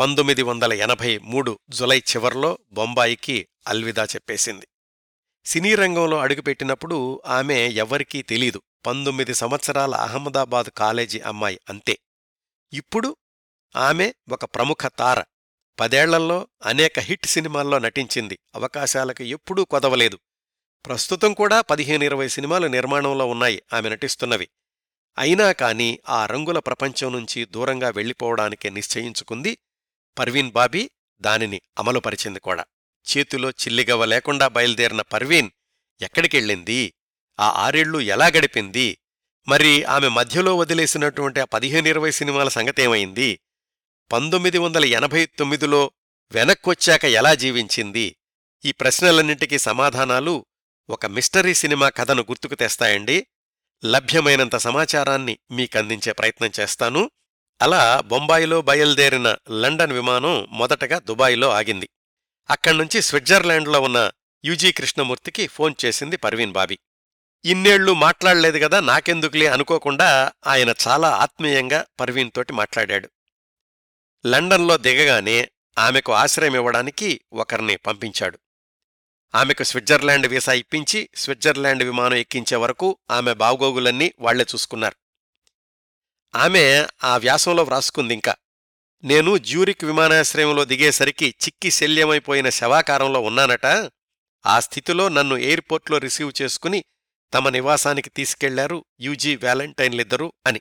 పంతొమ్మిది వందల ఎనభై మూడు జులై చివర్లో బొంబాయికి అల్విదా చెప్పేసింది. సినీ రంగంలో అడుగుపెట్టినప్పుడు ఆమె ఎవ్వరికీ తెలీదు. పంతొమ్మిది సంవత్సరాల అహ్మదాబాద్ కాలేజీ అమ్మాయి అంతే. ఇప్పుడు ఆమె ఒక ప్రముఖ తార. పదేళ్లలో అనేక హిట్ సినిమాల్లో నటించింది. అవకాశాలకు ఎప్పుడూ కొదవలేదు. ప్రస్తుతం కూడా పదిహేను ఇరవై సినిమాలు నిర్మాణంలో ఉన్నాయి ఆమె నటిస్తున్నవి. అయినా కానీ ఆ రంగుల ప్రపంచం నుంచి దూరంగా వెళ్ళిపోవడానికే నిశ్చయించుకుంది. పర్వీన్ బాబీ దానిని అమలుపరిచింది కూడా. చేతిలో చిల్లిగవ్వ లేకుండా బయలుదేరిన పర్వీన్ ఎక్కడికెళ్ళింది? ఆ ఆరేళ్లు ఎలా గడిపింది? మరి ఆమె మధ్యలో వదిలేసినటువంటి ఆ పదిహేను ఇరవై సినిమాల సంగతేమైంది? పంతొమ్మిది వందల ఎనభై తొమ్మిదిలో వెనక్కొచ్చాక ఎలా జీవించింది? ఈ ప్రశ్నలన్నింటికీ సమాధానాలు ఒక మిస్టరీ సినిమా కథను గుర్తుకు తెస్తాయండి. లభ్యమైనంత సమాచారాన్ని మీకందించే ప్రయత్నం చేస్తాను. అలా బొంబాయిలో బయలుదేరిన లండన్ విమానం మొదటగా దుబాయ్లో ఆగింది. అక్కడ్నుంచి స్విట్జర్లాండ్లో ఉన్న యూజీ కృష్ణమూర్తికి ఫోన్ చేసింది పర్వీన్ బాబీ. ఇన్నేళ్లు మాట్లాడలేదు కదా, నాకెందుకులే అనుకోకుండా ఆయన చాలా ఆత్మీయంగా పర్వీన్ తోటి మాట్లాడాడు. లండన్లో దిగగానే ఆమెకు ఆశ్రయం ఇవ్వడానికి ఒకరిని పంపించాడు. ఆమెకు స్విట్జర్లాండ్ వీసా ఇప్పించి స్విట్జర్లాండ్ విమానం ఎక్కించే వరకు ఆమె బాగోగులన్నీ వాళ్లే చూసుకున్నారు. ఆమె ఆ వ్యాసంలో వ్రాసుకుందింకా, నేను జ్యూరిక్ విమానాశ్రయంలో దిగేసరికి చిక్కి శల్యమైపోయిన శవాకారంలో ఉన్నానట. ఆ స్థితిలో నన్ను ఎయిర్పోర్ట్లో రిసీవ్ చేసుకుని తమ నివాసానికి తీసుకెళ్లారు యూజీ వ్యాలంటైన్లిద్దరూ అని.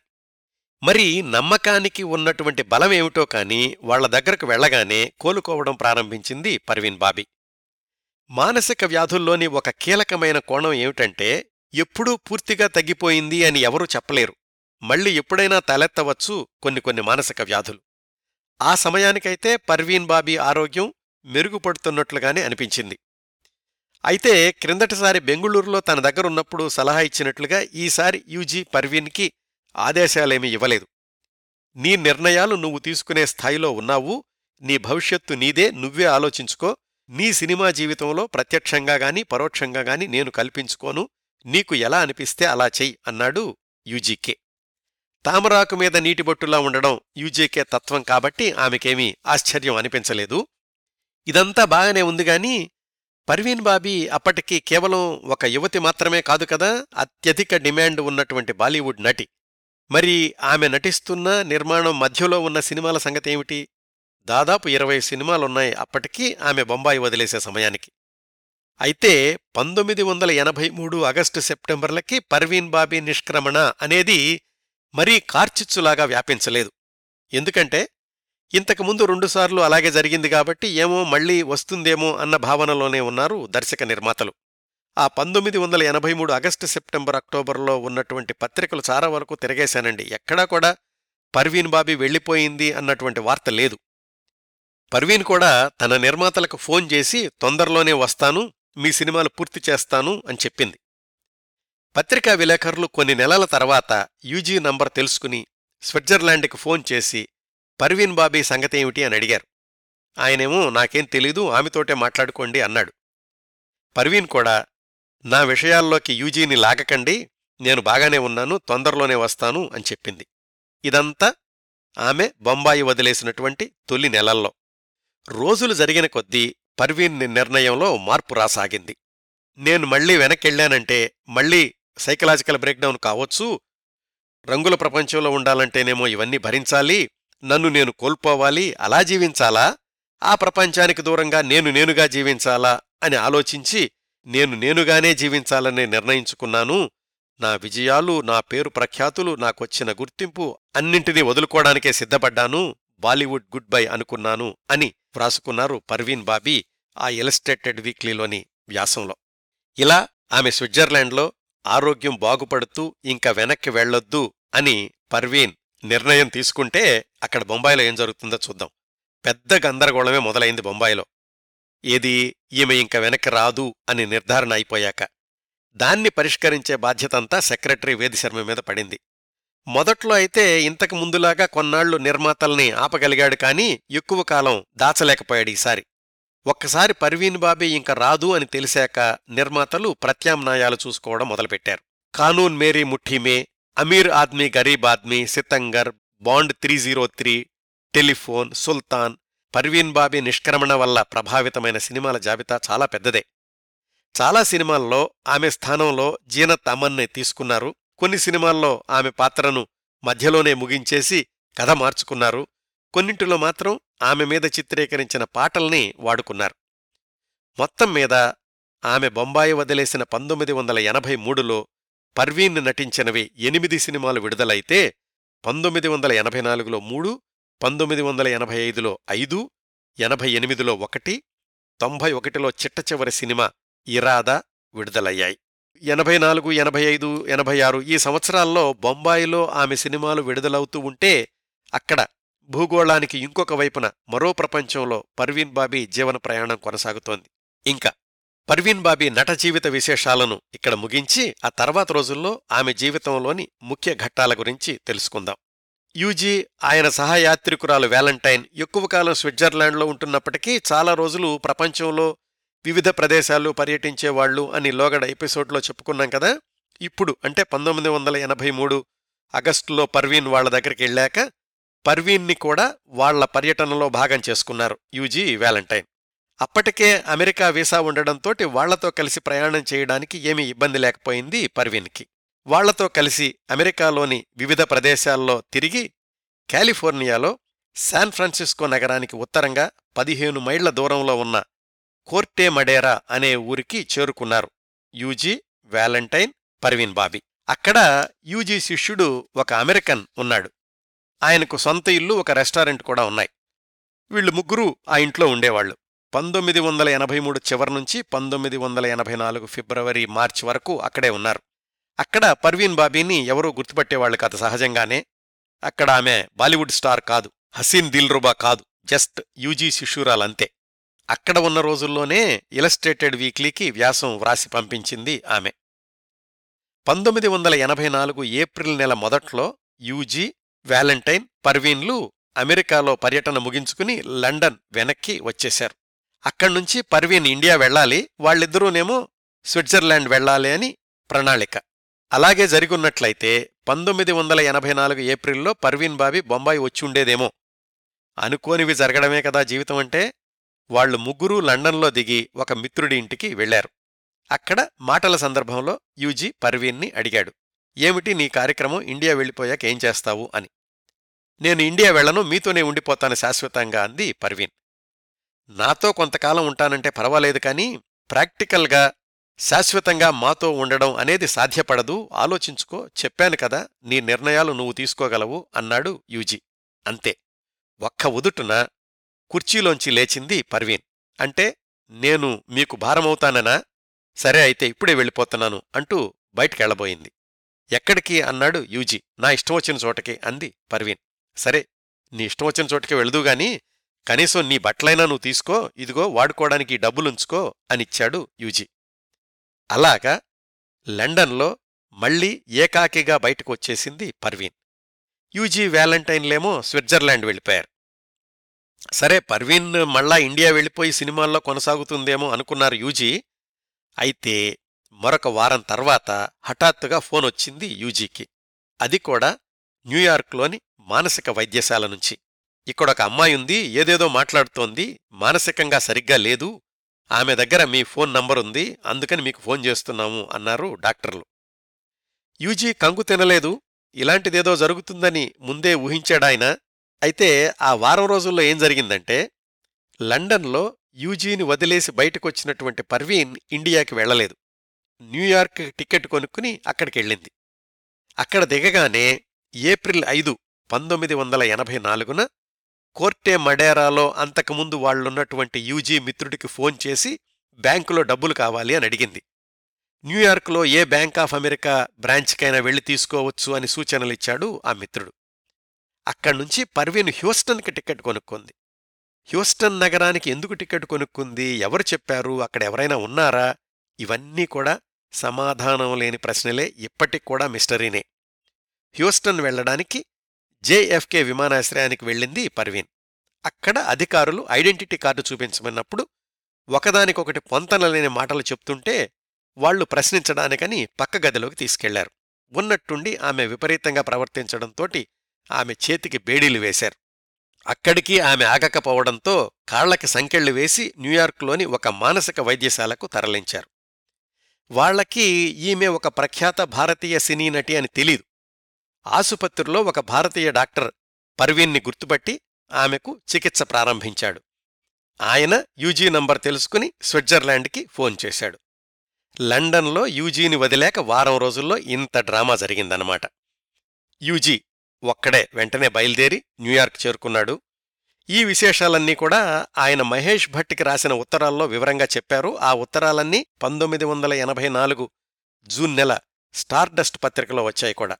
మరి నమ్మకానికి ఉన్నటువంటి బలమేమిటో కానీ వాళ్ల దగ్గరకు వెళ్లగానే కోలుకోవడం ప్రారంభించింది పర్వీన్ బాబీ. మానసిక వ్యాధుల్లోని ఒక కీలకమైన కోణం ఏమిటంటే ఎప్పుడూ పూర్తిగా తగ్గిపోయింది అని ఎవరూ చెప్పలేరు. మళ్లీ ఎప్పుడైనా తలెత్తవచ్చు కొన్ని కొన్ని మానసిక వ్యాధులు. ఆ సమయానికైతే పర్వీన్ బాబీ ఆరోగ్యం మెరుగుపడుతున్నట్లుగానే అనిపించింది. అయితే క్రిందటిసారి బెంగుళూరులో తన దగ్గరున్నప్పుడు సలహా ఇచ్చినట్లుగా ఈసారి యూజీ పర్వీన్కి ఆదేశాలేమీ ఇవ్వలేదు. నీ నిర్ణయాలు నువ్వు తీసుకునే స్థాయిలో ఉన్నావు, నీ భవిష్యత్తు నీదే, నువ్వే ఆలోచించుకో, నీ సినిమా జీవితంలో ప్రత్యక్షంగా గానీ పరోక్షంగా గానీ నేను కల్పించుకోను, నీకు ఎలా అనిపిస్తే అలా చెయ్యి అన్నాడు యూజీకే. తామరాకు మీద నీటిబొట్టులా ఉండడం యూజీకే తత్వం కాబట్టి ఆమెకేమీ ఆశ్చర్యం అనిపించలేదు. ఇదంతా బాగానే ఉందిగాని పర్వీన్ బాబీ అప్పటికి కేవలం ఒక యువతి మాత్రమే కాదు కదా, అత్యధిక డిమాండ్ ఉన్నటువంటి బాలీవుడ్ నటి. మరి ఆమె నటిస్తున్న నిర్మాణం మధ్యలో ఉన్న సినిమాల సంగతి ఏమిటి? దాదాపు ఇరవై సినిమాలున్నాయి అప్పటికీ ఆమె బొంబాయి వదిలేసే సమయానికి. అయితే పంతొమ్మిది వందల ఎనభై మూడు ఆగస్టు సెప్టెంబర్లకి పర్వీన్ బాబీ నిష్క్రమణ అనేది మరీ కార్చిచ్చులాగా వ్యాపించలేదు. ఎందుకంటే ఇంతకుముందు రెండుసార్లు అలాగే జరిగింది కాబట్టి ఏమో మళ్లీ వస్తుందేమో అన్న భావనలోనే ఉన్నారు దర్శక నిర్మాతలు. ఆ పంతొమ్మిది వందల ఎనభై మూడు ఆగస్టు సెప్టెంబర్ అక్టోబర్లో ఉన్నటువంటి పత్రికలు చాలా వరకు తిరగేశానండి. ఎక్కడా కూడా పర్వీన్ బాబీ వెళ్ళిపోయింది అన్నటువంటి వార్త లేదు. పర్వీన్ కూడా తన నిర్మాతలకు ఫోన్ చేసి తొందరలోనే వస్తాను, మీ సినిమాలు పూర్తి చేస్తాను అని చెప్పింది. పత్రికా విలేకరులు కొన్ని నెలల తర్వాత యూజీ నంబర్ తెలుసుకుని స్విట్జర్లాండ్కి ఫోన్ చేసి పర్వీన్ బాబీ సంగతి ఏమిటి అని అడిగారు. ఆయనేమో నాకేం తెలీదు, ఆమెతోటే మాట్లాడుకోండి అన్నాడు. పర్వీన్ కూడా నా విషయాల్లోకి యూజీని లాగకండి, నేను బాగానే ఉన్నాను, తొందరలోనే వస్తాను అని చెప్పింది. ఇదంతా ఆమె బొంబాయి వదిలేసినటువంటి తొలి నెలల్లో. రోజులు జరిగిన కొద్దీ పర్వీన్ నిర్ణయంలో మార్పు రాసాగింది. నేను మళ్లీ వెనక్కెళ్ళానంటే మళ్లీ సైకలాజికల్ బ్రేక్డౌన్ కావచ్చు, రంగుల ప్రపంచంలో ఉండాలంటేనేమో ఇవన్నీ భరించాలి, నన్ను నేను కోల్పోవాలి, అలా జీవించాలా, ఆ ప్రపంచానికి దూరంగా నేను నేనుగా జీవించాలా అని ఆలోచించి నేను నేనుగానే జీవించాలని నిర్ణయించుకున్నాను. నా విజయాలు, నా పేరు ప్రఖ్యాతులు, నాకొచ్చిన గుర్తింపు అన్నింటినీ వదులుకోవడానికే సిద్ధపడ్డాను, బాలీవుడ్ గుడ్ బై అనుకున్నాను అని వ్రాసుకున్నారు పర్వీన్ బాబీ ఆ ఇలస్ట్రేటెడ్ వీక్లీలోని వ్యాసంలో. ఇలా ఆమె స్విట్జర్లాండ్లో ఆరోగ్యం బాగుపడుతూ ఇంకా వెనక్కి వెళ్లొద్దు అని పర్వీన్ నిర్ణయం తీసుకుంటే అక్కడ బొంబాయిలో ఏం జరుగుతుందో చూద్దాం. పెద్ద గందరగోళమే మొదలైంది బొంబాయిలో. ఏది, ఈమె ఇంక వెనక్కి రాదు అని నిర్ధారణ అయిపోయాక దాన్ని పరిష్కరించే బాధ్యతంతా సెక్రటరీ వేదిశర్మ మీద పడింది. మొదట్లో అయితే ఇంతకు ముందులాగా కొన్నాళ్లు నిర్మాతల్ని ఆపగలిగాడు కానీ ఎక్కువ కాలం దాచలేకపోయాడు. ఈసారి ఒక్కసారి పర్వీన్ బాబీ ఇంక రాదు అని తెలిసాక నిర్మాతలు ప్రత్యామ్నాయాలు చూసుకోవడం మొదలుపెట్టారు. Kanoon Meri Mutthi Mein, Ameer Aadmi Gareeb Aadmi, Sitamgar, bond three zero three, telephone, Sultan. Parveen Babi నిష్క్రమణ వల్ల ప్రభావితమైన సినిమాల జాబితా చాలా పెద్దదే. చాలా సినిమాల్లో ఆమె స్థానంలో జీనత్ అమన్ని తీసుకున్నారు. కొన్ని సినిమాల్లో ఆమె పాత్రను మధ్యలోనే ముగించేసి కథ మార్చుకున్నారు. కొన్నింటిలో మాత్రం ఆమె మీద చిత్రీకరించిన పాటల్ని వాడుకున్నారు. మొత్తం మీద ఆమె బొంబాయి వదిలేసిన పంతొమ్మిది వందల ఎనభై మూడులో పర్వీన్ నటించినవి ఎనిమిది సినిమాలు విడుదలైతే పంతొమ్మిది వందల ఎనభై నాలుగులో మూడు, పంతొమ్మిది వందల ఎనభై ఐదులో ఐదు, ఎనభై ఎనిమిదిలో ఒకటి, తొంభై ఒకటిలో చిట్ట చివరి సినిమా ఇరాదా విడుదలయ్యాయి. ఎనభై నాలుగు, ఎనభై ఐదు, ఎనభై ఆరు ఈ సంవత్సరాల్లో బొంబాయిలో ఆమె సినిమాలు విడుదలవుతూ ఉంటే అక్కడ భూగోళానికి ఇంకొక వైపున మరో ప్రపంచంలో పర్వీన్ బాబీ జీవన ప్రయాణం కొనసాగుతోంది. ఇంకా పర్వీన్ బాబీ నట జీవిత విశేషాలను ఇక్కడ ముగించి ఆ తర్వాత రోజుల్లో ఆమె జీవితంలోని ముఖ్య ఘట్టాల గురించి తెలుసుకుందాం. యూజీ ఆయన సహయాత్రికురాలు వ్యాలంటైన్ ఎక్కువ కాలం స్విట్జర్లాండ్లో ఉంటున్నప్పటికీ చాలా రోజులు ప్రపంచంలో వివిధ ప్రదేశాలు పర్యటించేవాళ్లు అని లోగడ ఎపిసోడ్లో చెప్పుకున్నాం కదా. ఇప్పుడు అంటే పంతొమ్మిది వందల ఎనభై మూడు ఆగస్టులో పర్వీన్ వాళ్ల దగ్గరికి వెళ్ళాక పర్వీన్ని కూడా వాళ్ల పర్యటనలో భాగం చేసుకున్నారు యూజీ వ్యాలంటైన్. అప్పటికే అమెరికా వీసా ఉండడంతోటి వాళ్లతో కలిసి ప్రయాణం చేయడానికి ఏమీ ఇబ్బంది లేకపోయింది పర్వీన్కి. వాళ్లతో కలిసి అమెరికాలోని వివిధ ప్రదేశాల్లో తిరిగి కాలిఫోర్నియాలో శాన్ఫ్రాన్సిస్కో నగరానికి ఉత్తరంగా పదిహేను మైళ్ల దూరంలో ఉన్న కోర్టే మడేరా అనే ఊరికి చేరుకున్నారు యూజీ వ్యాలంటైన్, పర్వీన్ బాబీ. అక్కడ యూజీ శిష్యుడు ఒక అమెరికన్ ఉన్నాడు. ఆయనకు సొంత ఇల్లు, ఒక రెస్టారెంట్ కూడా ఉన్నాయి. వీళ్ళు ముగ్గురూ ఆ ఇంట్లో ఉండేవాళ్లు. పంతొమ్మిది వందల ఎనభై మూడు చివరి నుంచి పంతొమ్మిది వందల ఎనభై నాలుగు ఫిబ్రవరి మార్చి వరకు అక్కడే ఉన్నారు. అక్కడ పర్వీన్ బాబీని ఎవరూ గుర్తుపట్టేవాళ్లు కాదు సహజంగానే. అక్కడ ఆమె బాలీవుడ్ స్టార్ కాదు, హసీన్ దిల్రుబా కాదు, జస్ట్ యూజీ శిష్యురాలంతే. అక్కడ ఉన్న రోజుల్లోనే ఇలస్ట్రేటెడ్ వీక్లీకి వ్యాసం వ్రాసి పంపించింది ఆమె. పంతొమ్మిది వందల ఎనభై నాలుగు ఏప్రిల్ నెల మొదట్లో యూజీ వ్యాలంటైన్, పర్వీన్లు అమెరికాలో పర్యటన ముగించుకుని లండన్ వెనక్కి వచ్చేశారు. అక్కడ్నుంచి పర్వీన్ ఇండియా వెళ్లాలి, వాళ్ళిద్దరూనేమో స్విట్జర్లాండ్ వెళ్లాలి అని ప్రణాళిక. అలాగే జరిగున్నట్లయితే పంతొమ్మిది వందల ఎనభై నాలుగు ఏప్రిల్లో పర్వీన్ బాబీ బొంబాయి వచ్చి ఉండేదేమో. అనుకోనివి జరగడమే కదా జీవితం అంటే. వాళ్లు ముగ్గురూ లండన్లో దిగి ఒక మిత్రుడి ఇంటికి వెళ్లారు. అక్కడ మాటల సందర్భంలో యూజీ పర్వీన్ని అడిగాడు, ఏమిటి నీ కార్యక్రమం, ఇండియా వెళ్ళిపోయాక ఏం చేస్తావు అని. నేను ఇండియా వెళ్లను, మీతోనే ఉండిపోతాను శాశ్వతంగా అంది పర్వీన్. నాతో కొంతకాలం ఉంటానంటే పర్వాలేదు, కానీ ప్రాక్టికల్గా శాశ్వతంగా మాతో ఉండడం అనేది సాధ్యపడదు, ఆలోచించుకో, చెప్పాను కదా, నీ నిర్ణయాలు నువ్వు తీసుకోగలవు అన్నాడు యూజీ. అంతే, ఒక్క ఉదుటున కుర్చీలోంచి లేచింది పర్వీన్. అంటే నేను మీకు భారమవుతాననా? సరే అయితే ఇప్పుడే వెళ్ళిపోతున్నాను అంటూ బయటికెళ్లబోయింది. ఎక్కడికి అన్నాడు యూజీ. నా ఇష్టం వచ్చిన చోటకి అంది పర్వీన్. సరే, నీ ఇష్టం వచ్చిన చోటకి వెళదుగాని కనీసం నీ బట్టలైనా నువ్వు తీసుకో, ఇదిగో వాడుకోవడానికి డబ్బులుంచుకో అనిచ్చాడు యూజీ. అలాగా లండన్లో మళ్లీ ఏకాకిగా బయటకు వచ్చేసింది పర్వీన్. యూజీ వ్యాలంటైన్లేమో స్విట్జర్లాండ్ వెళ్ళిపోయారు. సరే, పర్వీన్ మళ్ళా ఇండియా వెళ్ళిపోయి సినిమాల్లో కొనసాగుతుందేమో అనుకున్నారు యూజీ. అయితే మరొక వారం తర్వాత హఠాత్తుగా ఫోన్ వచ్చింది యూజీకి, అది కూడా న్యూయార్క్లోని మానసిక వైద్యశాల నుంచి. ఇక్కడొక అమ్మాయుంది, ఏదేదో మాట్లాడుతోంది, మానసికంగా సరిగ్గా లేదు, ఆమె దగ్గర మీ ఫోన్ నంబరుంది, అందుకని మీకు ఫోన్ చేస్తున్నాము అన్నారు డాక్టర్లు. యూజీ కంగు తినలేదు, ఇలాంటిదేదో జరుగుతుందని ముందే ఊహించాడాయన. అయితే ఆ వారం రోజుల్లో ఏం జరిగిందంటే లండన్లో యూజీని వదిలేసి బయటకొచ్చినటువంటి పర్వీన్ ఇండియాకి వెళ్లలేదు. న్యూయార్క్ టికెట్ కొనుక్కుని అక్కడికెళ్ళింది. అక్కడ దిగగానే ఏప్రిల్ ఐదు పంతొమ్మిది వందల ఎనభై నాలుగున కోర్టే మడేరాలో అంతకుముందు వాళ్లున్నటువంటి యూజీ మిత్రుడికి ఫోన్ చేసి బ్యాంకులో డబ్బులు కావాలి అని అడిగింది. న్యూయార్క్లో ఏ బ్యాంక్ ఆఫ్ అమెరికా బ్రాంచ్కైనా వెళ్లి తీసుకోవచ్చు అని సూచనలిచ్చాడు ఆ మిత్రుడు. అక్కడ్నుంచి పర్వీన్ హ్యూస్టన్కి టికెట్ కొనుక్కుంది. హ్యూస్టన్ నగరానికి ఎందుకు టికెట్ కొనుక్కుంది, ఎవరు చెప్పారు, అక్కడ ఎవరైనా ఉన్నారా, ఇవన్నీ కూడా సమాధానం లేని ప్రశ్నలే, ఇప్పటికూడా మిస్టరీనే. హ్యూస్టన్ వెళ్లడానికి జేఎఫ్కే విమానాశ్రయానికి వెళ్ళింది పర్వీన్. అక్కడ అధికారులు ఐడెంటిటీ కార్డు చూపించమన్నప్పుడు ఒకదానికొకటి పొంతనలేని మాటలు చెప్తుంటే వాళ్లు ప్రశ్నించడానికని పక్క గదిలోకి తీసుకెళ్లారు. ఉన్నట్టుండి ఆమె విపరీతంగా ప్రవర్తించడంతోటి ఆమె చేతికి బేడీలు వేశారు. అక్కడికి ఆమె ఆగకపోవడంతో కాళ్లకి సంకెళ్లు వేసి న్యూయార్క్లోని ఒక మానసిక వైద్యశాలకు తరలించారు. వాళ్లకి ఈమె ఒక ప్రఖ్యాత భారతీయ సినీ నటి అని తెలీదు. ఆసుపత్రిలో ఒక భారతీయ డాక్టర్ పర్వీన్ని గుర్తుపట్టి ఆమెకు చికిత్స ప్రారంభించాడు. ఆయన యూజీ నంబర్ తెలుసుకుని స్విట్జర్లాండ్కి ఫోన్ చేశాడు. లండన్లో యూజీని వదిలేక వారం రోజుల్లో ఇంత డ్రామా జరిగిందనమాట. యూజీ ఒక్కడే వెంటనే బయలుదేరి న్యూయార్క్ చేరుకున్నాడు. ఈ విశేషాలన్నీ కూడా ఆయన మహేష్ భట్కి రాసిన ఉత్తరాల్లో వివరంగా చెప్పారు. ఆ ఉత్తరాలన్నీ పంతొమ్మిది వందల ఎనభై నాలుగు జూన్ నెల స్టార్డస్ట్ పత్రికలో వచ్చాయి కూడా.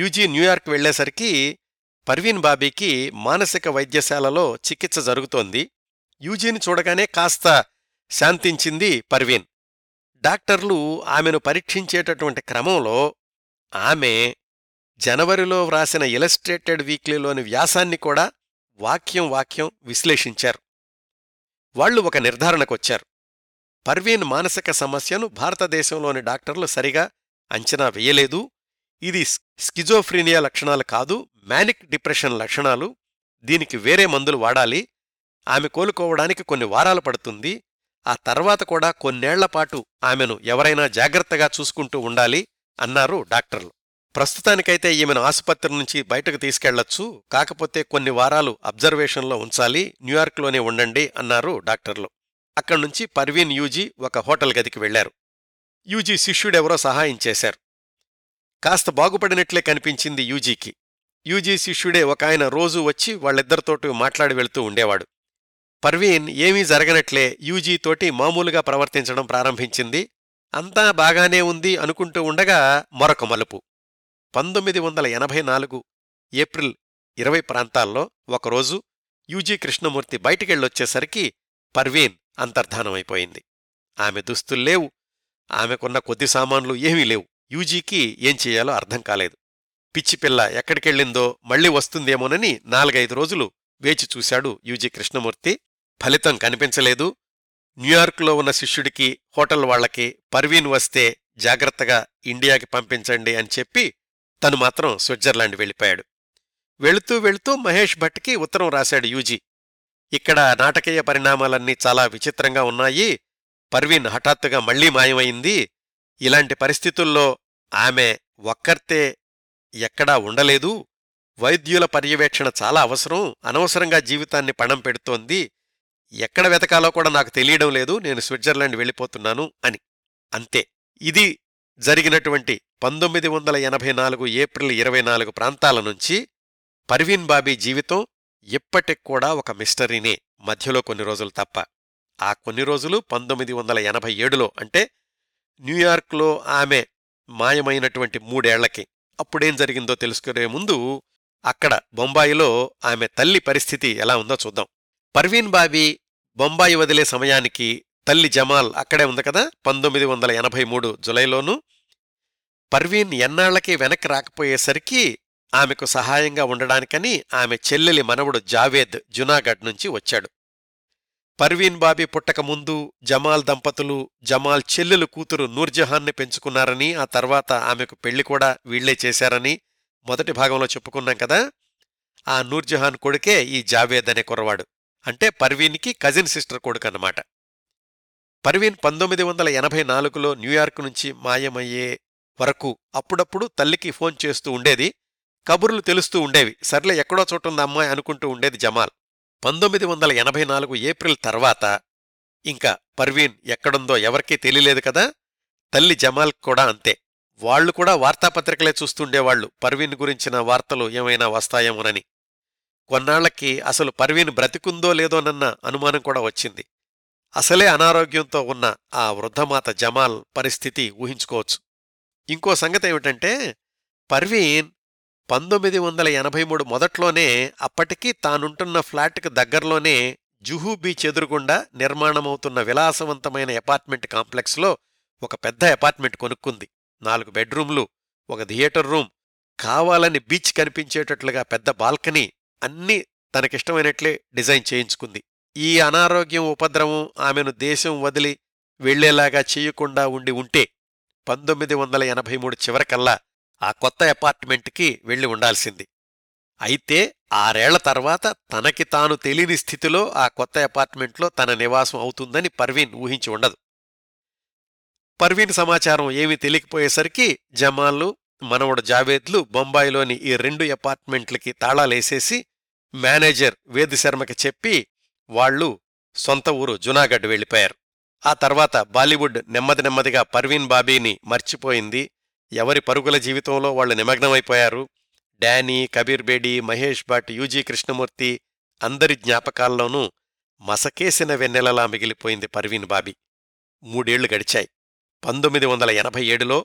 యూజీ న్యూయార్క్ వెళ్లేసరికి పర్వీన్ బాబీకి మానసిక వైద్యశాలలో చికిత్స జరుగుతోంది. యూజీని చూడగానే కాస్త శాంతించింది పర్వీన్. డాక్టర్లు ఆమెను పరీక్షించేటటువంటి క్రమంలో ఆమె జనవరిలో వ్రాసిన ఇలస్ట్రేటెడ్ వీక్లీలోని వ్యాసాన్ని కూడా వాక్యం వాక్యం విశ్లేషించారు. వాళ్లు ఒక నిర్ధారణకొచ్చారు. పర్వీన్ మానసిక సమస్యను భారతదేశంలోని డాక్టర్లు సరిగా అంచనా వేయలేదు. ఇది స్కిజోఫ్రీనియా లక్షణాలు కాదు, మ్యానిక్ డిప్రెషన్ లక్షణాలు. దీనికి వేరే మందులు వాడాలి. ఆమె కోలుకోవడానికి కొన్ని వారాలు పడుతుంది. ఆ తర్వాత కూడా కొన్నేళ్లపాటు ఆమెను ఎవరైనా జాగ్రత్తగా చూసుకుంటూ ఉండాలి అన్నారు డాక్టర్లు. ప్రస్తుతానికైతే ఈమెను ఆసుపత్రి నుంచి బయటకు తీసుకెళ్లొచ్చు, కాకపోతే కొన్ని వారాలు అబ్జర్వేషన్లో ఉంచాలి, న్యూయార్క్లోనే ఉండండి అన్నారు డాక్టర్లు. అక్కడ్నుంచి పర్వీన్ యూజీ ఒక హోటల్ గదికి వెళ్లారు. యూజీ శిష్యుడెవరో సహాయం చేశారు. కాస్త బాగుపడినట్లే కనిపించింది యూజీకి. యూజీ శిష్యుడే ఒక ఆయన రోజూ వచ్చి వాళ్ళిద్దరితోటి మాట్లాడి వెళ్తూ ఉండేవాడు. పర్వీన్ ఏమీ జరగనట్లే యూజీతోటి మామూలుగా ప్రవర్తించడం ప్రారంభించింది. అంతా బాగానే ఉంది అనుకుంటూ ఉండగా మరొక మలుపు. పంతొమ్మిది వందల ఎనభై నాలుగు ఏప్రిల్ ఇరవై ప్రాంతాల్లో ఒకరోజు యూజీ కృష్ణమూర్తి బయటికెళ్ళొచ్చేసరికి పర్వీన్ అంతర్ధానమైపోయింది. ఆమె దుస్తుల్లేవు, ఆమెకున్న కొద్ది సామాన్లు ఏమీ లేవు. యూజీకి ఏం చేయాలో అర్థం కాలేదు. పిచ్చిపిల్ల ఎక్కడికెళ్ళిందో, మళ్లీ వస్తుందేమోనని నాలుగైదు రోజులు వేచి చూశాడు యూజీ కృష్ణమూర్తి. ఫలితం కనిపించలేదు. న్యూయార్క్లో ఉన్న శిష్యుడికి, హోటల్ వాళ్లకి పర్వీన్ వస్తే జాగ్రత్తగా ఇండియాకి పంపించండి అని చెప్పి తను మాత్రం స్విట్జర్లాండ్ వెళ్ళిపోయాడు. వెళుతూ వెళుతూ మహేష్ భట్కి ఉత్తరం రాశాడు యూజీ. ఇక్కడ నాటకీయ పరిణామాలన్నీ చాలా విచిత్రంగా ఉన్నాయి. పర్వీన్ హఠాత్తుగా మళ్లీ మాయమైంది. ఇలాంటి పరిస్థితుల్లో ఆమె ఒక్కర్తే ఎక్కడా ఉండలేదు. వైద్యుల పర్యవేక్షణ చాలా అవసరం. అనవసరంగా జీవితాన్ని పణం పెడుతోంది. ఎక్కడ వెతకాలో కూడా నాకు తెలియడం లేదు. నేను స్విట్జర్లాండ్ వెళ్ళిపోతున్నాను అని. అంతే. ఇది జరిగినటువంటి పంతొమ్మిది వందల ఎనభై నాలుగు ఏప్రిల్ ఇరవై నాలుగు ప్రాంతాల నుంచి పర్వీన్ బాబీ జీవితం ఇప్పటికూడా ఒక మిస్టరీనే, మధ్యలో కొన్ని రోజులు తప్ప. ఆ కొన్ని రోజులు పంతొమ్మిది వందల ఎనభై ఏడులో అంటే న్యూయార్క్లో ఆమె మాయమైనటువంటి మూడేళ్లకి. అప్పుడేం జరిగిందో తెలుసుకునే ముందు అక్కడ బొంబాయిలో ఆమె తల్లి పరిస్థితి ఎలా ఉందో చూద్దాం. పర్వీన్ బాబీ బొంబాయి వదిలే సమయానికి తల్లి జమాల్ అక్కడే ఉంది కదా, పంతొమ్మిది వందల ఎనభై మూడు జులైలోనూ. పర్వీన్ ఎన్నాళ్లకి వెనక్కి రాకపోయేసరికి ఆమెకు సహాయంగా ఉండడానికని ఆమె చెల్లెలి మనవడు జావేద్ జునాగఢ్ నుంచి వచ్చాడు. పర్వీన్ బాబీ పుట్టకముందు జమాల్ దంపతులు జమాల్ చెల్లెలు కూతురు నూర్జహాన్ని పెంచుకున్నారని, ఆ తర్వాత ఆమెకు పెళ్లి కూడా వీళ్లే చేశారని మొదటి భాగంలో చెప్పుకున్నాం కదా. ఆ నూర్జహాన్ కొడుకే ఈ జావేద్ అనే కుర్రవాడు. అంటే పర్వీన్కి కజిన్ సిస్టర్ కొడుకు అన్నమాట. పర్వీన్ పంతొమ్మిది వందల ఎనభై నాలుగులో న్యూయార్క్ నుంచి మాయమయ్యే వరకు అప్పుడప్పుడు తల్లికి ఫోన్ చేస్తూ ఉండేది. కబుర్లు తెలుస్తూ ఉండేవి. సర్లే ఎక్కడో చోటుంది అమ్మాయి అనుకుంటూ ఉండేది జమాల్. పంతొమ్మిది వందల ఎనభై నాలుగు ఏప్రిల్ తర్వాత ఇంకా పర్వీన్ ఎక్కడుందో ఎవరికీ తెలియలేదు కదా. తల్లి జమాల్ కూడా అంతే. వాళ్లు కూడా వార్తాపత్రికలే చూస్తుండేవాళ్లు పర్వీన్ గురించిన వార్తలు ఏమైనా వస్తాయేమోనని. కొన్నాళ్లకి అసలు పర్వీన్ బ్రతికుందో లేదోనన్న అనుమానం కూడా వచ్చింది. అసలే అనారోగ్యంతో ఉన్న ఆ వృద్ధమాత జమాల్ పరిస్థితి ఊహించుకోవచ్చు. ఇంకో సంగతి ఏమిటంటే, పర్వీన్ పంతొమ్మిది వందల ఎనభై మూడు మొదట్లోనే అప్పటికీ తానుంటున్న ఫ్లాట్కి దగ్గర్లోనే జుహూ బీచ్ ఎదురుగుండా నిర్మాణమవుతున్న విలాసవంతమైన అపార్ట్మెంట్ కాంప్లెక్స్లో ఒక పెద్ద అపార్ట్మెంట్ కొనుక్కుంది. నాలుగు బెడ్రూమ్లు, ఒక థియేటర్ రూమ్, కావాలని బీచ్ కనిపించేటట్లుగా పెద్ద బాల్కనీ, అన్నీ తనకిష్టమైనట్లే డిజైన్ చేయించుకుంది. ఈ అనారోగ్యం ఉపద్రవం ఆమెను దేశం వదిలి వెళ్లేలాగా చేయకుండా ఉండి ఉంటే పంతొమ్మిది వందల ఎనభై మూడు చివరికల్లా ఆ కొత్త అపార్ట్మెంట్కి వెళ్లి ఉండాల్సింది. అయితే ఆరేళ్ల తర్వాత తనకి తాను తెలియని స్థితిలో ఆ కొత్త అపార్ట్మెంట్లో తన నివాసం అవుతుందని పర్వీన్ ఊహించి ఉండదు. పర్వీన్ సమాచారం ఏమీ తెలియకపోయేసరికి జమాల్లు మనవడు జావేద్లు బొంబాయిలోని ఈ రెండు అపార్ట్మెంట్లకి తాళాలేసేసి మేనేజర్ వేదు శర్మకి చెప్పి వాళ్లు సొంత ఊరు జునాగఢ్ వెళ్ళిపోయారు. ఆ తర్వాత బాలీవుడ్ నెమ్మది నెమ్మదిగా పర్వీన్ బాబీని మర్చిపోయింది. ఎవరి పరుగుల జీవితంలో వాళ్లు నిమగ్నమైపోయారు. డానీ, కబీర్ బేడి, మహేష్ భట్, యూజీ కృష్ణమూర్తి అందరి జ్ఞాపకాల్లోనూ మసకేసిన వెన్నెలలా మిగిలిపోయింది పర్వీన్ బాబీ. మూడేళ్లు గడిచాయి. పంతొమ్మిది వందల ఎనభై ఏడులో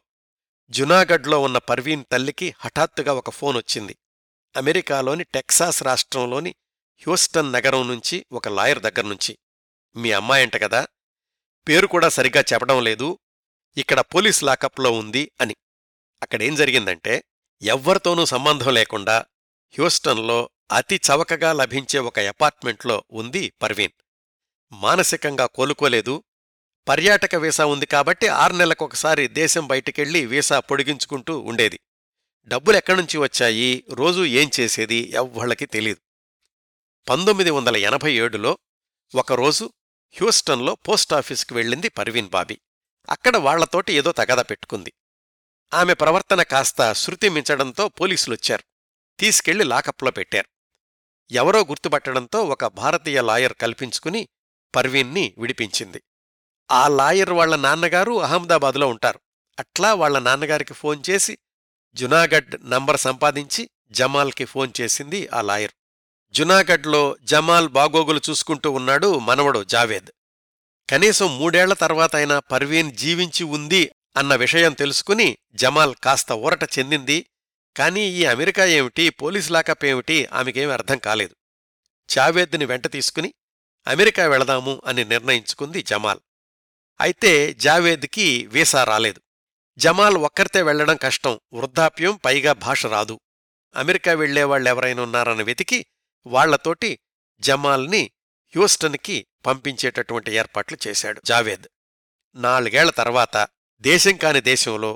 జునాగఢ్లో ఉన్న పర్వీన్ తల్లికి హఠాత్తుగా ఒక ఫోన్ వచ్చింది. అమెరికాలోని టెక్సాస్ రాష్ట్రంలోని హ్యూస్టన్ నగరం నుంచి ఒక లాయర్ దగ్గర్నుంచి, మీ అమ్మాయంట కదా, పేరు కూడా సరిగ్గా చెప్పడం లేదు, ఇక్కడ పోలీస్ లాకప్లో ఉంది అని. అక్కడేం జరిగిందంటే, ఎవ్వరితోనూ సంబంధం లేకుండా హ్యూస్టన్లో అతి చవకగా లభించే ఒక అపార్ట్మెంట్లో ఉంది పర్వీన్. మానసికంగా కోలుకోలేదు. పర్యాటక వీసా ఉంది కాబట్టి ఆరు నెలలకొకసారి దేశం బయటికెళ్లి వీసా పొడిగించుకుంటూ ఉండేది. డబ్బులెక్కడ్నుంచి వచ్చాయి, రోజూ ఏం చేసేది ఎవ్వళ్ళకి తెలీదు. పంతొమ్మిది వందల ఎనభై ఏడులో ఒకరోజు హ్యూస్టన్లో పోస్టాఫీస్కి వెళ్ళింది పర్వీన్ బాబీ. అక్కడ వాళ్లతోటి ఏదో తగదా పెట్టుకుంది. ఆమె ప్రవర్తన కాస్త శృతి మించడంతో పోలీసులొచ్చారు. తీసుకెళ్లి లాకప్లో పెట్టారు. ఎవరో గుర్తుపట్టడంతో ఒక భారతీయ లాయర్ కల్పించుకుని పర్వీన్ని విడిపించింది. ఆ లాయర్ వాళ్ల నాన్నగారు అహ్మదాబాదులో ఉంటారు. అట్లా వాళ్ల నాన్నగారికి ఫోన్ చేసి జునాగఢ్ నంబర్ సంపాదించి జమాల్కి ఫోన్ చేసింది ఆ లాయర్. జునాగఢ్లో జమాల్ బాగోగులు చూసుకుంటూ ఉన్నాడు మనవడు జావేద్. కనీసం మూడేళ్ల తర్వాత అయినా పర్వీన్ జీవించి ఉంది అన్న విషయం తెలుసుకుని జమాల్ కాస్త ఊరట చెందింది. కానీ ఈ అమెరికా ఏమిటి, పోలీస్ లాకప్ ఏమిటి, ఆమెకేమీ అర్థం కాలేదు. జావేద్ని వెంట తీసుకుని అమెరికా వెళదాము అని నిర్ణయించుకుంది జమాల్. అయితే జావేద్కి వీసా రాలేదు. జమాల్ ఒక్కరితే వెళ్లడం కష్టం, వృద్ధాప్యం, పైగా భాష రాదు. అమెరికా వెళ్లేవాళ్లెవరైనా ఉన్నారని వెతికి వాళ్లతోటి జమాల్ని హ్యూస్టన్కి పంపించేటటువంటి ఏర్పాట్లు చేశాడు జావేద్. నాలుగేళ్ల తర్వాత దేశం కాని దేశంలో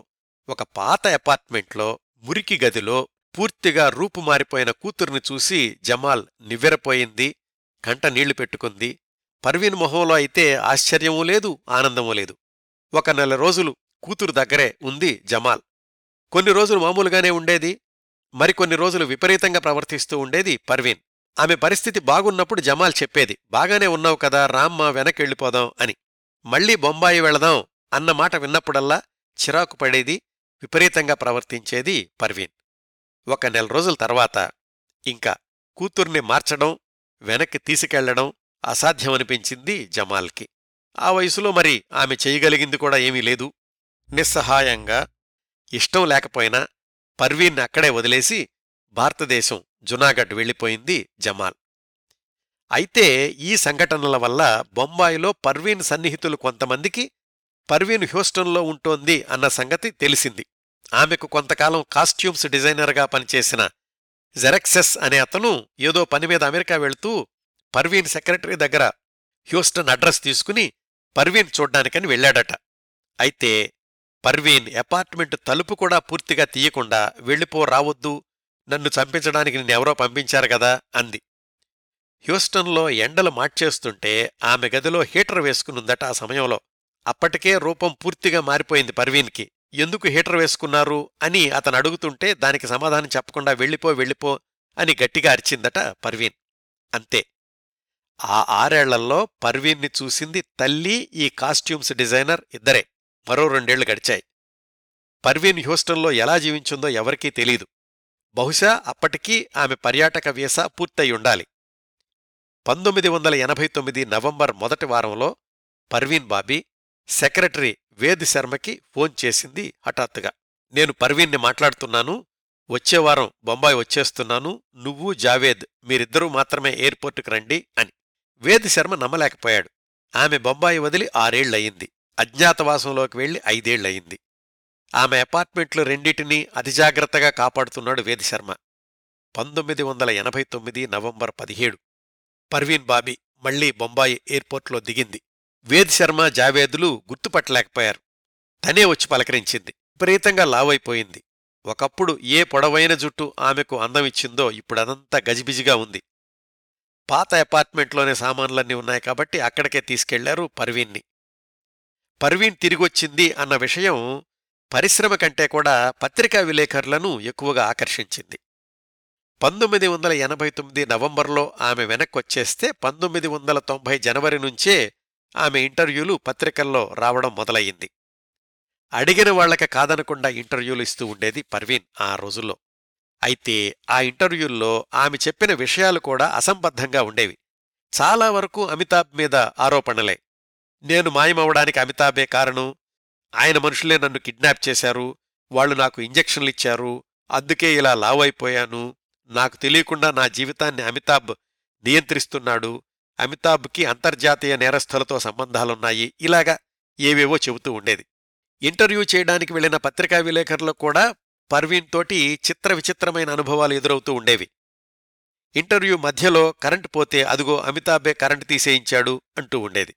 ఒక పాత అపార్ట్మెంట్లో మురికి గదిలో పూర్తిగా రూపుమారిపోయిన కూతుర్ని చూసి జమాల్ నివ్వెరపోయింది. కంట నీళ్లు పెట్టుకుంది. పర్వీన్ మొహంలో అయితే ఆశ్చర్యమూ లేదు, ఆనందమూ లేదు. ఒక నెల రోజులు కూతురు దగ్గరే ఉంది జమాల్. కొన్ని రోజులు మామూలుగానే ఉండేది, మరికొన్ని రోజులు విపరీతంగా ప్రవర్తిస్తూ ఉండేది పర్వీన్. ఆమె పరిస్థితి బాగున్నప్పుడు జమాల్ చెప్పేది, బాగానే ఉన్నావు కదా, రామ్మా వెనకెళ్ళిపోదాం అని. మళ్లీ బొంబాయి వెళదాం అన్న మాట విన్నప్పుడల్లా చిరాకు పడేది, విపరీతంగా ప్రవర్తించేది పర్వీన్. ఒక నెల రోజుల తర్వాత ఇంకా కూతుర్ని మార్చడం, వెనక్కి తీసుకెళ్లడం అసాధ్యమనిపించింది జమాల్కి. ఆ వయసులో మరి ఆమె చేయగలిగింది కూడా ఏమీ లేదు. నిస్సహాయంగా, ఇష్టం లేకపోయినా పర్వీన్ అక్కడే వదిలేసి భారతదేశం జునాగఢ్ వెళ్ళిపోయింది జమాల్. అయితే ఈ సంఘటనల వల్ల బొంబాయిలో పర్వీన్ సన్నిహితులు కొంతమందికి పర్వీన్ హ్యూస్టన్లో ఉంటోంది అన్న సంగతి తెలిసింది. ఆమెకు కొంతకాలం కాస్ట్యూమ్స్ డిజైనర్గా పనిచేసిన జెరెక్సెస్ అనే అతను ఏదో పనిమీద అమెరికా వెళ్తూ పర్వీన్ సెక్రటరీ దగ్గర హ్యూస్టన్ అడ్రస్ తీసుకుని పర్వీన్ చూడ్డానికని వెళ్లాడట. అయితే పర్వీన్ అపార్ట్మెంట్ తలుపు కూడా పూర్తిగా తీయకుండా, వెళ్ళిపో, రావద్దు, నన్ను చంపించడానికి నిన్నెవరో పంపించారు కదా అంది. హ్యూస్టన్లో ఎండలు మార్చేస్తుంటే ఆమె గదిలో హీటర్ వేసుకునుందట ఆ సమయంలో. అప్పటికే రూపం పూర్తిగా మారిపోయింది పర్వీన్కి. ఎందుకు హీటర్ వేసుకున్నారు అని అతను అడుగుతుంటే దానికి సమాధానం చెప్పకుండా వెళ్ళిపో వెళ్ళిపో అని గట్టిగా అరిచిందట పర్వీన్. అంతే, ఆ ఆరేళ్లలో పర్వీన్ని చూసింది తల్లి, ఈ కాస్ట్యూమ్స్ డిజైనర్ ఇద్దరే. మరో రెండేళ్లు గడిచాయి. పర్వీన్ హ్యూస్టన్లో ఎలా జీవించిందో ఎవరికీ తెలీదు. బహుశా అప్పటికీ ఆమె పర్యాటక వీసా పూర్తయ్యుండాలి. పంతొమ్మిది వందల ఎనభై తొమ్మిది నవంబర్ మొదటి వారంలో పర్వీన్ బాబీ సెక్రటరీ వేద్ శర్మకి ఫోన్ చేసింది హఠాత్తుగా. నేను పర్వీన్ని మాట్లాడుతున్నాను, వచ్చేవారం బొంబాయి వచ్చేస్తున్నాను, నువ్వు జావేద్ మీరిద్దరూ మాత్రమే ఎయిర్పోర్టుకు రండి అని. వేద్ శర్మ నమ్మలేకపోయాడు. ఆమె బొంబాయి వదిలి ఆరేళ్లయింది. అజ్ఞాతవాసంలోకి వెళ్లి ఐదేళ్లయింది. ఆమె అపార్ట్మెంట్లు రెండింటినీ అతి జాగ్రత్తగా కాపాడుతున్నాడు వేద్ శర్మ. పంతొమ్మిది వందల ఎనభై తొమ్మిది నవంబర్ పదిహేడు పర్వీన్ బాబీ మళ్లీ బొంబాయి ఎయిర్పోర్ట్లో దిగింది. వేద్ శర్మ, జావేదులు గుర్తుపట్టలేకపోయారు. తనే వచ్చి పలకరించింది. విపరీతంగా లావైపోయింది. ఒకప్పుడు ఏ పొడవైన జుట్టు ఆమెకు అందమిచ్చిందో ఇప్పుడదంతా గజిబిజిగా ఉంది. పాత అపార్ట్మెంట్లోనే సామాన్లన్నీ ఉన్నాయి కాబట్టి అక్కడికే తీసుకెళ్లారు పర్వీన్ని. పర్వీన్ తిరిగొచ్చింది అన్న విషయం పరిశ్రమ కంటే కూడా పత్రికా విలేకరులను ఎక్కువగా ఆకర్షించింది. పంతొమ్మిది వందల ఎనభై తొమ్మిది నవంబర్లో ఆమె వెనక్కొచ్చేస్తే పంతొమ్మిది వందల తొంభై జనవరి నుంచే ఆమె ఇంటర్వ్యూలు పత్రికల్లో రావడం మొదలయ్యింది. అడిగిన వాళ్లకి కాదనకుండా ఇంటర్వ్యూలు ఇస్తూ ఉండేది పర్వీన్ ఆ రోజుల్లో. అయితే ఆ ఇంటర్వ్యూల్లో ఆమె చెప్పిన విషయాలు కూడా అసంబద్ధంగా ఉండేవి. చాలా వరకు అమితాబ్ మీద ఆరోపణలే. నేను మాయమవడానికి అమితాబే కారణం, ఆయన మనుషులే నన్ను కిడ్నాప్ చేశారు, వాళ్లు నాకు ఇంజెక్షన్లిచ్చారు, అందుకే ఇలా లావైపోయాను, నాకు తెలియకుండా నా జీవితాన్ని అమితాబ్ నియంత్రిస్తున్నాడు, అమితాబ్కి అంతర్జాతీయ నేరస్థులతో సంబంధాలున్నాయి, ఇలాగా ఏవేవో చెబుతూ ఉండేది. ఇంటర్వ్యూ చేయడానికి వెళ్లిన పత్రికా విలేకరులు కూడా పర్వీన్ తోటి చిత్ర విచిత్రమైన అనుభవాలు ఎదురవుతూ ఉండేవి. ఇంటర్వ్యూ మధ్యలో కరెంటు పోతే అదిగో అమితాబే కరెంటు తీసేయించాడు అంటూ ఉండేది.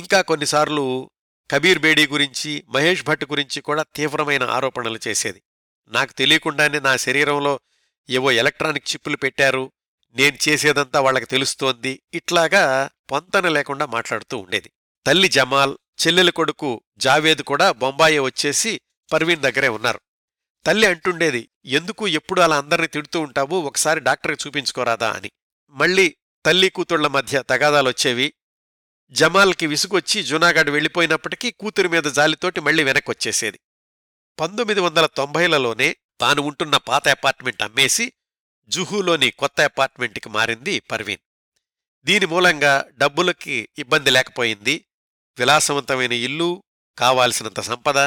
ఇంకా కొన్నిసార్లు కబీర్ బేడీ గురించి, మహేష్ భట్ గురించి కూడా తీవ్రమైన ఆరోపణలు చేసేది. నాకు తెలియకుండానే నా శరీరంలో ఏవో ఎలక్ట్రానిక్ చిప్పులు పెట్టారు, నేను చేసేదంతా వాళ్లకు తెలుస్తోంది, ఇట్లాగా పొంతన లేకుండా మాట్లాడుతూ ఉండేది. తల్లి జమాల్, చెల్లెలి కొడుకు జావేద్ కూడా బొంబాయి వచ్చేసి పర్వీన్ దగ్గరే ఉన్నారు. తల్లి అంటుండేది, ఎందుకు ఎప్పుడు అలా అందరినీ తిడుతూ ఉంటావు, ఒకసారి డాక్టర్కి చూపించుకోరాదా అని. మళ్లీ తల్లి కూతుళ్ల మధ్య తగాదాలొచ్చేవి. జమాల్కి విసుగొచ్చి జునాగఢ్ వెళ్ళిపోయినప్పటికీ కూతురి మీద జాలితోటి మళ్లీ వెనక్కొచ్చేసేది. పంతొమ్మిది వందల తొంభైలలోనే తాను ఉంటున్న పాత అపార్ట్మెంట్ అమ్మేసి జుహూలోని కొత్త అపార్ట్మెంట్కి మారింది పర్వీన్. దీని మూలంగా డబ్బులకి ఇబ్బంది లేకపోయింది, విలాసవంతమైన ఇల్లు, కావాల్సినంత సంపద,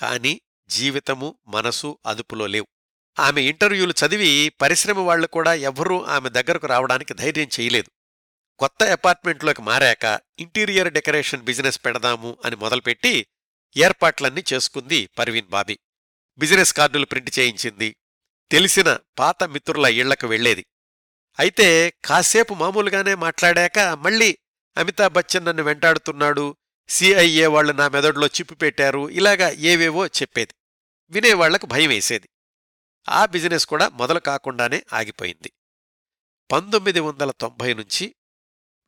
కానీ జీవితము, మనసు అదుపులో లేవు. ఆమె ఇంటర్వ్యూలు చదివి పరిశ్రమ వాళ్లు కూడా ఎవ్వరూ ఆమె దగ్గరకు రావడానికి ధైర్యం చేయలేదు. కొత్త అపార్ట్మెంట్లోకి మారాక ఇంటీరియర్ డెకరేషన్ బిజినెస్ పెడదాము అని మొదలుపెట్టి ఏర్పాట్లన్నీ చేసుకుంది పర్వీన్ బాబీ. బిజినెస్ కార్డులు ప్రింట్ చేయించింది. తెలిసిన పాత మిత్రుల ఇళ్లకు వెళ్లేది. అయితే కాసేపు మామూలుగానే మాట్లాడాక మళ్లీ అమితాబ్ బచ్చన్ నన్ను వెంటాడుతున్నాడు, సిఐఏ వాళ్లు నా మెదడులో చిప్పు పెట్టారు, ఇలాగా ఏవేవో చెప్పేది. వినేవాళ్లకు భయం వేసేది. ఆ బిజినెస్ కూడా మొదలు కాకుండానే ఆగిపోయింది. పంతొమ్మిది వందల తొంభై నుంచి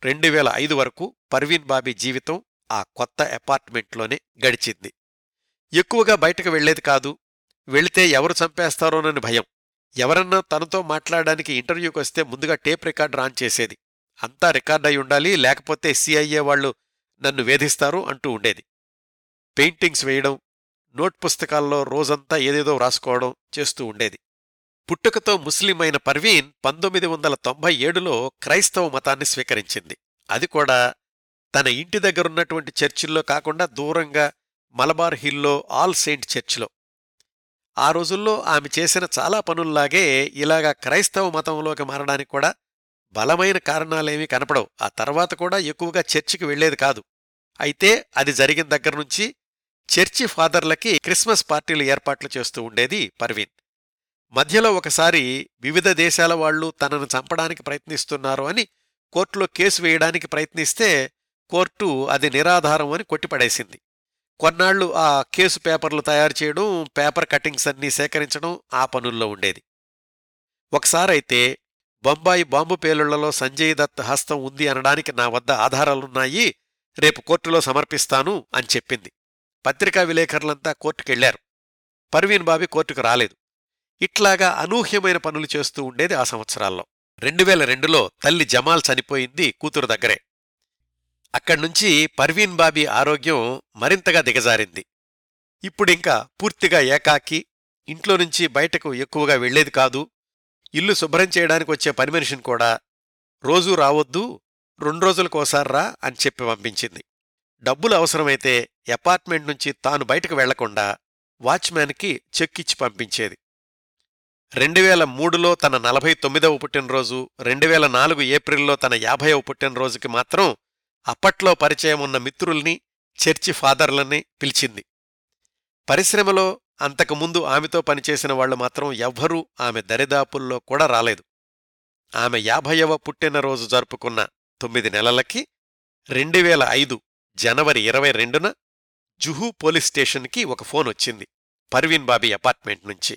రెండు వేల ఐదు వరకు పర్వీన్ బాబీ జీవితం ఆ కొత్త అపార్ట్మెంట్లోనే గడిచింది. ఎక్కువగా బయటకు వెళ్లేది కాదు. వెళితే ఎవరు చంపేస్తారోనని భయం. ఎవరన్నా తనతో మాట్లాడడానికి ఇంటర్వ్యూకి వస్తే ముందుగా టేప్ రికార్డ్ ఆన్ చేసేది. అంతా రికార్డ్ అయి ఉండాలి, లేకపోతే సిఐఏ వాళ్లు నన్ను వేధిస్తారు అంటూ ఉండేది. పెయింటింగ్స్ వేయడం, నోట్ పుస్తకాల్లో రోజంతా ఏదేదో వ్రాసుకోవడం చేస్తూ ఉండేది. పుట్టుకతో ముస్లిం అయిన పర్వీన్ పంతొమ్మిది వందల తొంభై ఏడులో క్రైస్తవ మతాన్ని స్వీకరించింది. అది కూడా తన ఇంటి దగ్గరున్నటువంటి చర్చిల్లో కాకుండా దూరంగా మలబార్ హిల్లో ఆల్ సెయింట్ చర్చిలో. ఆ రోజుల్లో ఆమె చేసిన చాలా పనుల్లాగే ఇలాగా క్రైస్తవ మతంలోకి మారడానికి కూడా బలమైన కారణాలేమీ కనపడవు. ఆ తర్వాత కూడా ఎక్కువగా చర్చికి వెళ్లేది కాదు. అయితే అది జరిగిన దగ్గర్నుంచి చర్చి ఫాదర్లకి క్రిస్మస్ పార్టీలు ఏర్పాట్లు చేస్తూ ఉండేది పర్వీన్. మధ్యలో ఒకసారి వివిధ దేశాల వాళ్లు తనను చంపడానికి ప్రయత్నిస్తున్నారు అని కోర్టులో కేసు వేయడానికి ప్రయత్నిస్తే కోర్టు అది నిరాధారం అని కొట్టిపడేసింది. కొన్నాళ్లు ఆ కేసు పేపర్లు తయారు చేయడం, పేపర్ కట్టింగ్స్ అన్నీ సేకరించడం ఆ పనుల్లో ఉండేది. ఒకసారైతే బొంబాయి బాంబు పేలుళ్లలో సంజయ్ దత్ హస్తం ఉంది అనడానికి నా వద్ద ఆధారాలున్నాయి, రేపు కోర్టులో సమర్పిస్తాను అని చెప్పింది. పత్రికా విలేకరులంతా కోర్టుకెళ్లారు. పర్వీన్ బాబీ కోర్టుకు రాలేదు. ఇట్లాగా అనూహ్యమైన పనులు చేస్తూ ఉండేది ఆ సంవత్సరాల్లో. రెండు వేల రెండులో తల్లి జమాల్ చనిపోయింది కూతురు దగ్గరే. అక్కడ్నుంచి పర్వీన్ బాబీ ఆరోగ్యం మరింతగా దిగజారింది. ఇప్పుడింకా పూర్తిగా ఏకాకి, ఇంట్లో నుంచి బయటకు ఎక్కువగా వెళ్లేది కాదు. ఇల్లు శుభ్రం చేయడానికి వచ్చే పనిమనిషిని కూడా రోజూ రావద్దు, రెండు రోజులకోసార్రా అని చెప్పి పంపించింది. డబ్బులు అవసరమైతే అపార్ట్మెంట్ నుంచి తాను బయటకు వెళ్లకుండా వాచ్మ్యాన్కి చెక్కిచ్చి పంపించేది. రెండు వేల మూడులో తన నలభై తొమ్మిదవ పుట్టినరోజు, రెండు వేల నాలుగు ఏప్రిల్లో తన యాభైవ పుట్టినరోజుకి మాత్రం అప్పట్లో పరిచయం ఉన్న మిత్రుల్ని, చర్చి ఫాదర్లని పిలిచింది. పరిశ్రమలో అంతకుముందు ఆమెతో పనిచేసిన వాళ్లు మాత్రం ఎవ్వరూ ఆమె దరిదాపుల్లో కూడా రాలేదు. ఆమె యాభైవ పుట్టినరోజు జరుపుకున్న తొమ్మిది నెలలకి రెండు వేల ఐదు జనవరి ఇరవై రెండున జుహూ పోలీస్ స్టేషన్కి ఒక ఫోన్ వచ్చింది పర్వీన్ బాబీ అపార్ట్మెంట్ నుంచి.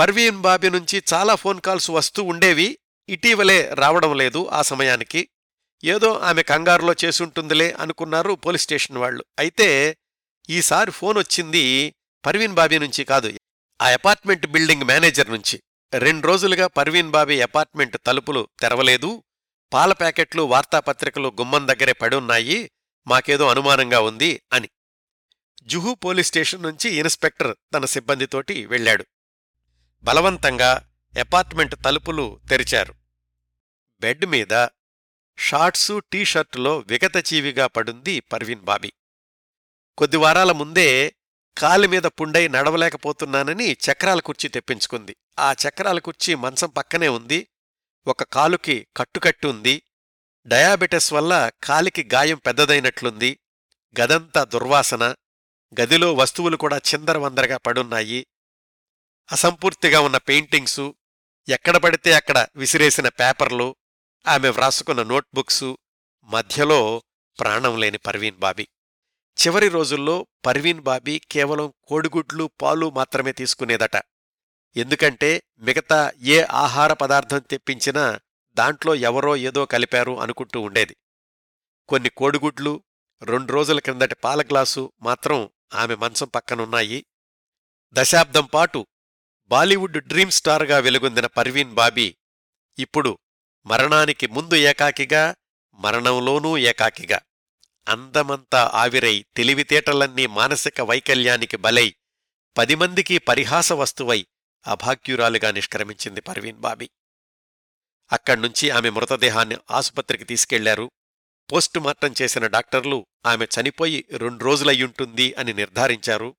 పర్వీన్ బాబీ నుంచి చాలా ఫోన్ కాల్స్ వస్తూ ఉండేవి. ఇటీవలే రావడం లేదు. ఆ సమయానికి ఏదో ఆమె కంగారులో చేసుంటుందిలే అనుకున్నారు పోలీస్ స్టేషన్ వాళ్లు. అయితే ఈసారి ఫోన్ వచ్చింది పర్వీన్ బాబీ నుంచి కాదు, ఆ అపార్ట్మెంట్ బిల్డింగ్ మేనేజర్ నుంచి. రెండు రోజులుగా పర్వీన్ బాబీ అపార్ట్మెంట్ తలుపులు తెరవలేదు. పాల ప్యాకెట్లు వార్తాపత్రికలు గుమ్మం దగ్గరే పడున్నాయి. మాకేదో అనుమానంగా ఉంది అని. జుహూ పోలీస్ స్టేషన్ నుంచి ఇన్స్పెక్టర్ తన సిబ్బందితోటి వెళ్లాడు. బలవంతంగా అపార్ట్మెంట్ తలుపులు తెరిచారు. బెడ్ మీద షార్ట్సు టీషర్టులో విగతజీవిగా పడుంది పర్వీన్ బాబీ. కొద్ది వారాల ముందే కాలిమీద పుండై నడవలేకపోతున్నానని చక్రాల కుర్చీ తెప్పించుకుంది. ఆ చక్రాల కుర్చీ మంచం పక్కనే ఉంది. ఒక కాలుకి కట్టుకట్టు ఉంది. డయాబెటిస్ వల్ల కాలికి గాయం పెద్దదైనట్లుంది. గదంతా దుర్వాసన. గదిలో వస్తువులు కూడా చిందరవందరగా పడున్నాయి. అసంపూర్తిగా ఉన్న పెయింటింగ్సు, ఎక్కడ పడితే అక్కడ విసిరేసిన పేపర్లు, ఆమె వ్రాసుకున్న నోట్బుక్సు, మధ్యలో ప్రాణం లేని పర్వీన్ బాబీ. చివరి రోజుల్లో పర్వీన్ బాబీ కేవలం కోడిగుడ్లు పాలు మాత్రమే తీసుకునేదట. ఎందుకంటే మిగతా ఏ ఆహార పదార్థం తెప్పించినా దాంట్లో ఎవరో ఏదో కలిపారు అనుకుంటూ ఉండేది. కొన్ని కోడిగుడ్లు, రెండు రోజుల క్రిందటి పాలగ్లాసు మాత్రం ఆమె మంచం పక్కనున్నాయి. దశాబ్దం పాటు బాలీవుడ్ డ్రీమ్ స్టార్గా వెలుగొందిన పర్వీన్ బాబీ ఇప్పుడు మరణానికి ముందు ఏకాకిగా, మరణంలోనూ ఏకాకిగా, అందమంతా ఆవిరై, తెలివితేటలన్నీ మానసిక వైకల్యానికి బలై, పదిమందికి పరిహాస వస్తువై అభాగ్యురాలుగా నిష్క్రమించింది పర్వీన్ బాబీ. అక్కడ్నుంచి ఆమె మృతదేహాన్ని ఆసుపత్రికి తీసుకెళ్లారు. పోస్టుమార్టం చేసిన డాక్టర్లు ఆమె చనిపోయి రెండు రోజులయ్యుంటుంది అని నిర్ధారించారు.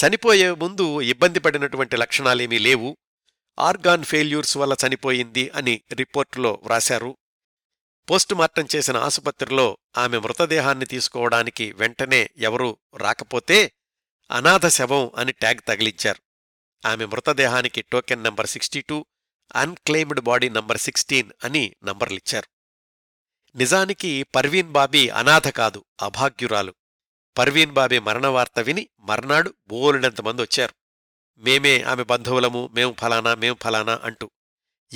చనిపోయే ముందు ఇబ్బంది పడినటువంటి లక్షణాలేమీ లేవు. ఆర్గాన్ ఫెయిల్యూర్స్ వల్ల చనిపోయింది అని రిపోర్టులో వ్రాశారు. పోస్టుమార్టం చేసిన ఆసుపత్రిలో ఆమె మృతదేహాన్ని తీసుకోవడానికి వెంటనే ఎవరూ రాకపోతే అనాథ శవం అని ట్యాగ్ తగిలించారు. ఆమె మృతదేహానికి token number sixty two unclaimed body number sixteen అని నంబర్లిచ్చారు. నిజానికి పర్వీన్ బాబీ అనాథ కాదు, అభాగ్యురాలు. పర్వీన్ బాబీ మరణవార్త విని మర్నాడు బోలెడంతమంది వచ్చారు. మేమే ఆమె బంధువులము, మేం ఫలానా మేం ఫలానా అంటూ.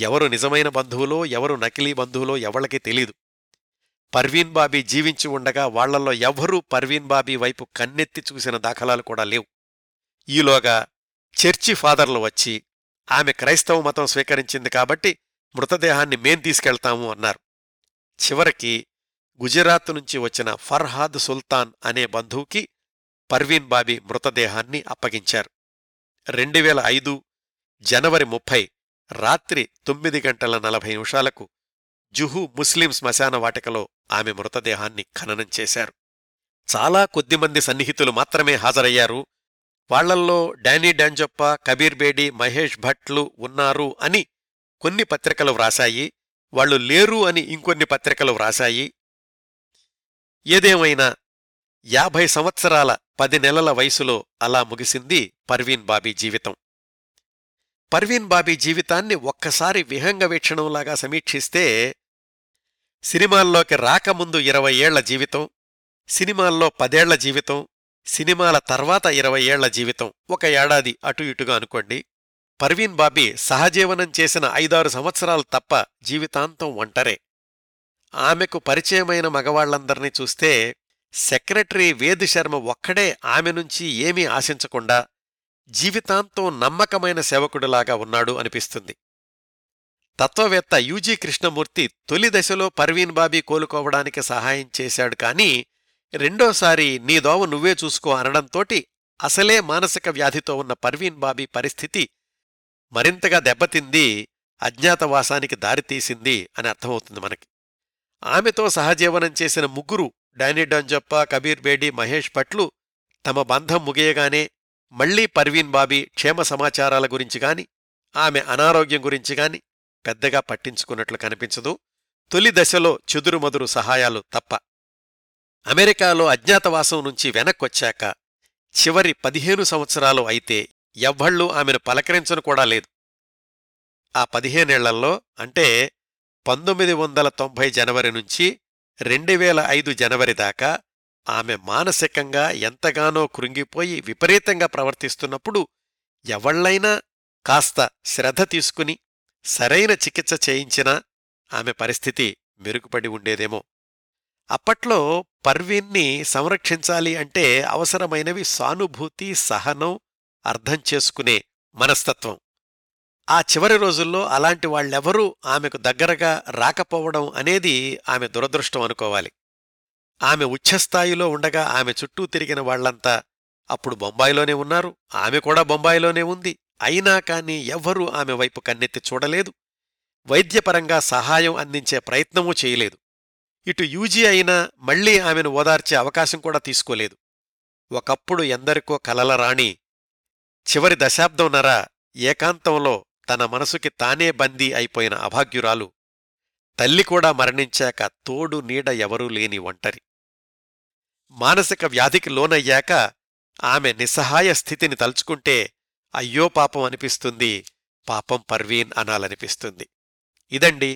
ఎవరు నిజమైన బంధువులో ఎవరు నకిలీ బంధువులో ఎవళ్ళకి తెలీదు. పర్వీన్ బాబీ జీవించి ఉండగా వాళ్లల్లో ఎవ్వరూ పర్వీన్ బాబీ వైపు కన్నెత్తి చూసిన దాఖలాలు కూడా లేవు. ఈలోగా చర్చి ఫాదర్లు వచ్చి ఆమె క్రైస్తవ మతం స్వీకరించింది కాబట్టి మృతదేహాన్ని మేం తీసుకెళ్తాము అన్నారు. చివరికి గుజరాత్ నుంచి వచ్చిన ఫర్హాద్ సుల్తాన్ అనే బంధువుకి పర్వీన్ బాబీ మృతదేహాన్ని అప్పగించారు. రెండు వేల ఐదు జనవరి ముప్పై రాత్రి తొమ్మిది గంటల నలభై నిమిషాలకు జుహూ ముస్లిం శ్మశాన వాటికలో ఆమె మృతదేహాన్ని ఖననం చేశారు. చాలా కొద్దిమంది సన్నిహితులు మాత్రమే హాజరయ్యారు. వాళ్లల్లో డానీ డాంజప్ప, కబీర్ బేడి, మహేష్ భట్లు ఉన్నారు అని కొన్ని పత్రికలు వ్రాశాయి. వాళ్లు లేరు అని ఇంకొన్ని పత్రికలు వ్రాశాయి. ఏదేమైనా యాభై సంవత్సరాల పది నెలల వయసులో అలా ముగిసింది పర్వీన్ బాబీ జీవితం. పర్వీన్ బాబీ జీవితాన్ని ఒక్కసారి విహంగవీక్షణంలాగా సమీక్షిస్తే, సినిమాల్లోకి రాకముందు ఇరవై ఏళ్ల జీవితం, సినిమాల్లో పదేళ్ల జీవితం, సినిమాల తర్వాత ఇరవై ఏళ్ల జీవితం, ఒక ఏడాది అటు ఇటుగా అనుకోండి. పర్వీన్ బాబీ సహజీవనం చేసిన ఐదారు సంవత్సరాలు తప్ప జీవితాంతం ఒంటరే. ఆమెకు పరిచయమైన మగవాళ్లందర్నీ చూస్తే సెక్రటరీ వేద్ శర్మ ఒక్కడే ఆమె నుంచి ఏమీ ఆశించకుండా జీవితాంతం నమ్మకమైన సేవకుడులాగా ఉన్నాడు అనిపిస్తుంది. తత్వవేత్త యూజీ కృష్ణమూర్తి తొలి దశలో పర్వీన్ బాబీ కోలుకోవడానికి సహాయం చేశాడు. కానీ రెండోసారి నీ దోవ నువ్వే చూసుకో అనడంతోటి అసలే మానసిక వ్యాధితో ఉన్న పర్వీన్ బాబీ పరిస్థితి మరింతగా దెబ్బతింది, అజ్ఞాతవాసానికి దారితీసింది అని అర్థమవుతుంది మనకి. ఆమెతో సహజీవనం చేసిన ముగ్గురు, డానీ డాంజప్ప, కబీర్ బేడి, మహేష్ భట్లు, తమ బంధం ముగియగానే మళ్లీ పర్వీన్ బాబీ క్షేమ సమాచారాల గురించి గాని ఆమె అనారోగ్యం గురించి గాని పెద్దగా పట్టించుకున్నట్లు కనిపించదు. తొలి దశలో చెదురుమదురు సహాయాలు తప్ప. అమెరికాలో అజ్ఞాతవాసం నుంచి వెనక్కొచ్చాక చివరి పదిహేను సంవత్సరాలు అయితే ఎవ్వళ్ళూ ఆమెను పలకరించను కూడా లేదు. ఆ పదిహేనేళ్లలో, అంటే పంతొమ్మిది వందల తొంభై జనవరి నుంచి రెండు వేల ఐదు జనవరి దాకా ఆమె మానసికంగా ఎంతగానో కృంగిపోయి విపరీతంగా ప్రవర్తిస్తున్నప్పుడు ఎవళ్లైనా కాస్త శ్రద్ధ తీసుకుని సరైన చికిత్స చేయించినా ఆమె పరిస్థితి మెరుగుపడి ఉండేదేమో. అప్పట్లో పర్వీన్ని సంరక్షించాలి అంటే అవసరమైనవి సానుభూతి, సహనం, అర్థం చేసుకునే మనస్తత్వం. ఆ చివరి రోజుల్లో అలాంటి వాళ్ళెవరూ ఆమెకు దగ్గరగా రాకపోవడం అనేది ఆమె దురదృష్టం అనుకోవాలి. ఆమె ఉచ్ఛస్థాయిలో ఉండగా ఆమె చుట్టూ తిరిగిన వాళ్లంతా అప్పుడు బొంబాయిలోనే ఉన్నారు, ఆమె కూడా బొంబాయిలోనే ఉంది. అయినా కానీ ఎవ్వరూ ఆమె వైపు కన్నెత్తి చూడలేదు, వైద్యపరంగా సహాయం అందించే ప్రయత్నమూ చేయలేదు. ఇటు యూజీ అయినా మళ్లీ ఆమెను ఓదార్చే అవకాశం కూడా తీసుకోలేదు. ఒకప్పుడు ఎందరికో కలల రాణి, చివరి దశాబ్దంన్నర ఏకాంతంలో తన మనసుకి తానే బందీ అయిపోయిన అభాగ్యురాలు, తల్లి కూడా మరణించాక తోడు నీడ ఎవరూ లేని ఒంటరి, మానసిక వ్యాధికి లోనయ్యాక ఆమె నిస్సహాయ స్థితిని తలుచుకుంటే అయ్యో పాపం అనిపిస్తుంది, పాపం పర్వీన్ అనాలనిపిస్తుంది. ఇదండి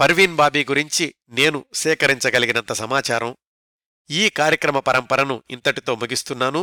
పర్వీన్ బాబీ గురించి నేను సేకరించగలిగినంత సమాచారం. ఈ కార్యక్రమ పరంపరను ఇంతటితో ముగిస్తున్నాను.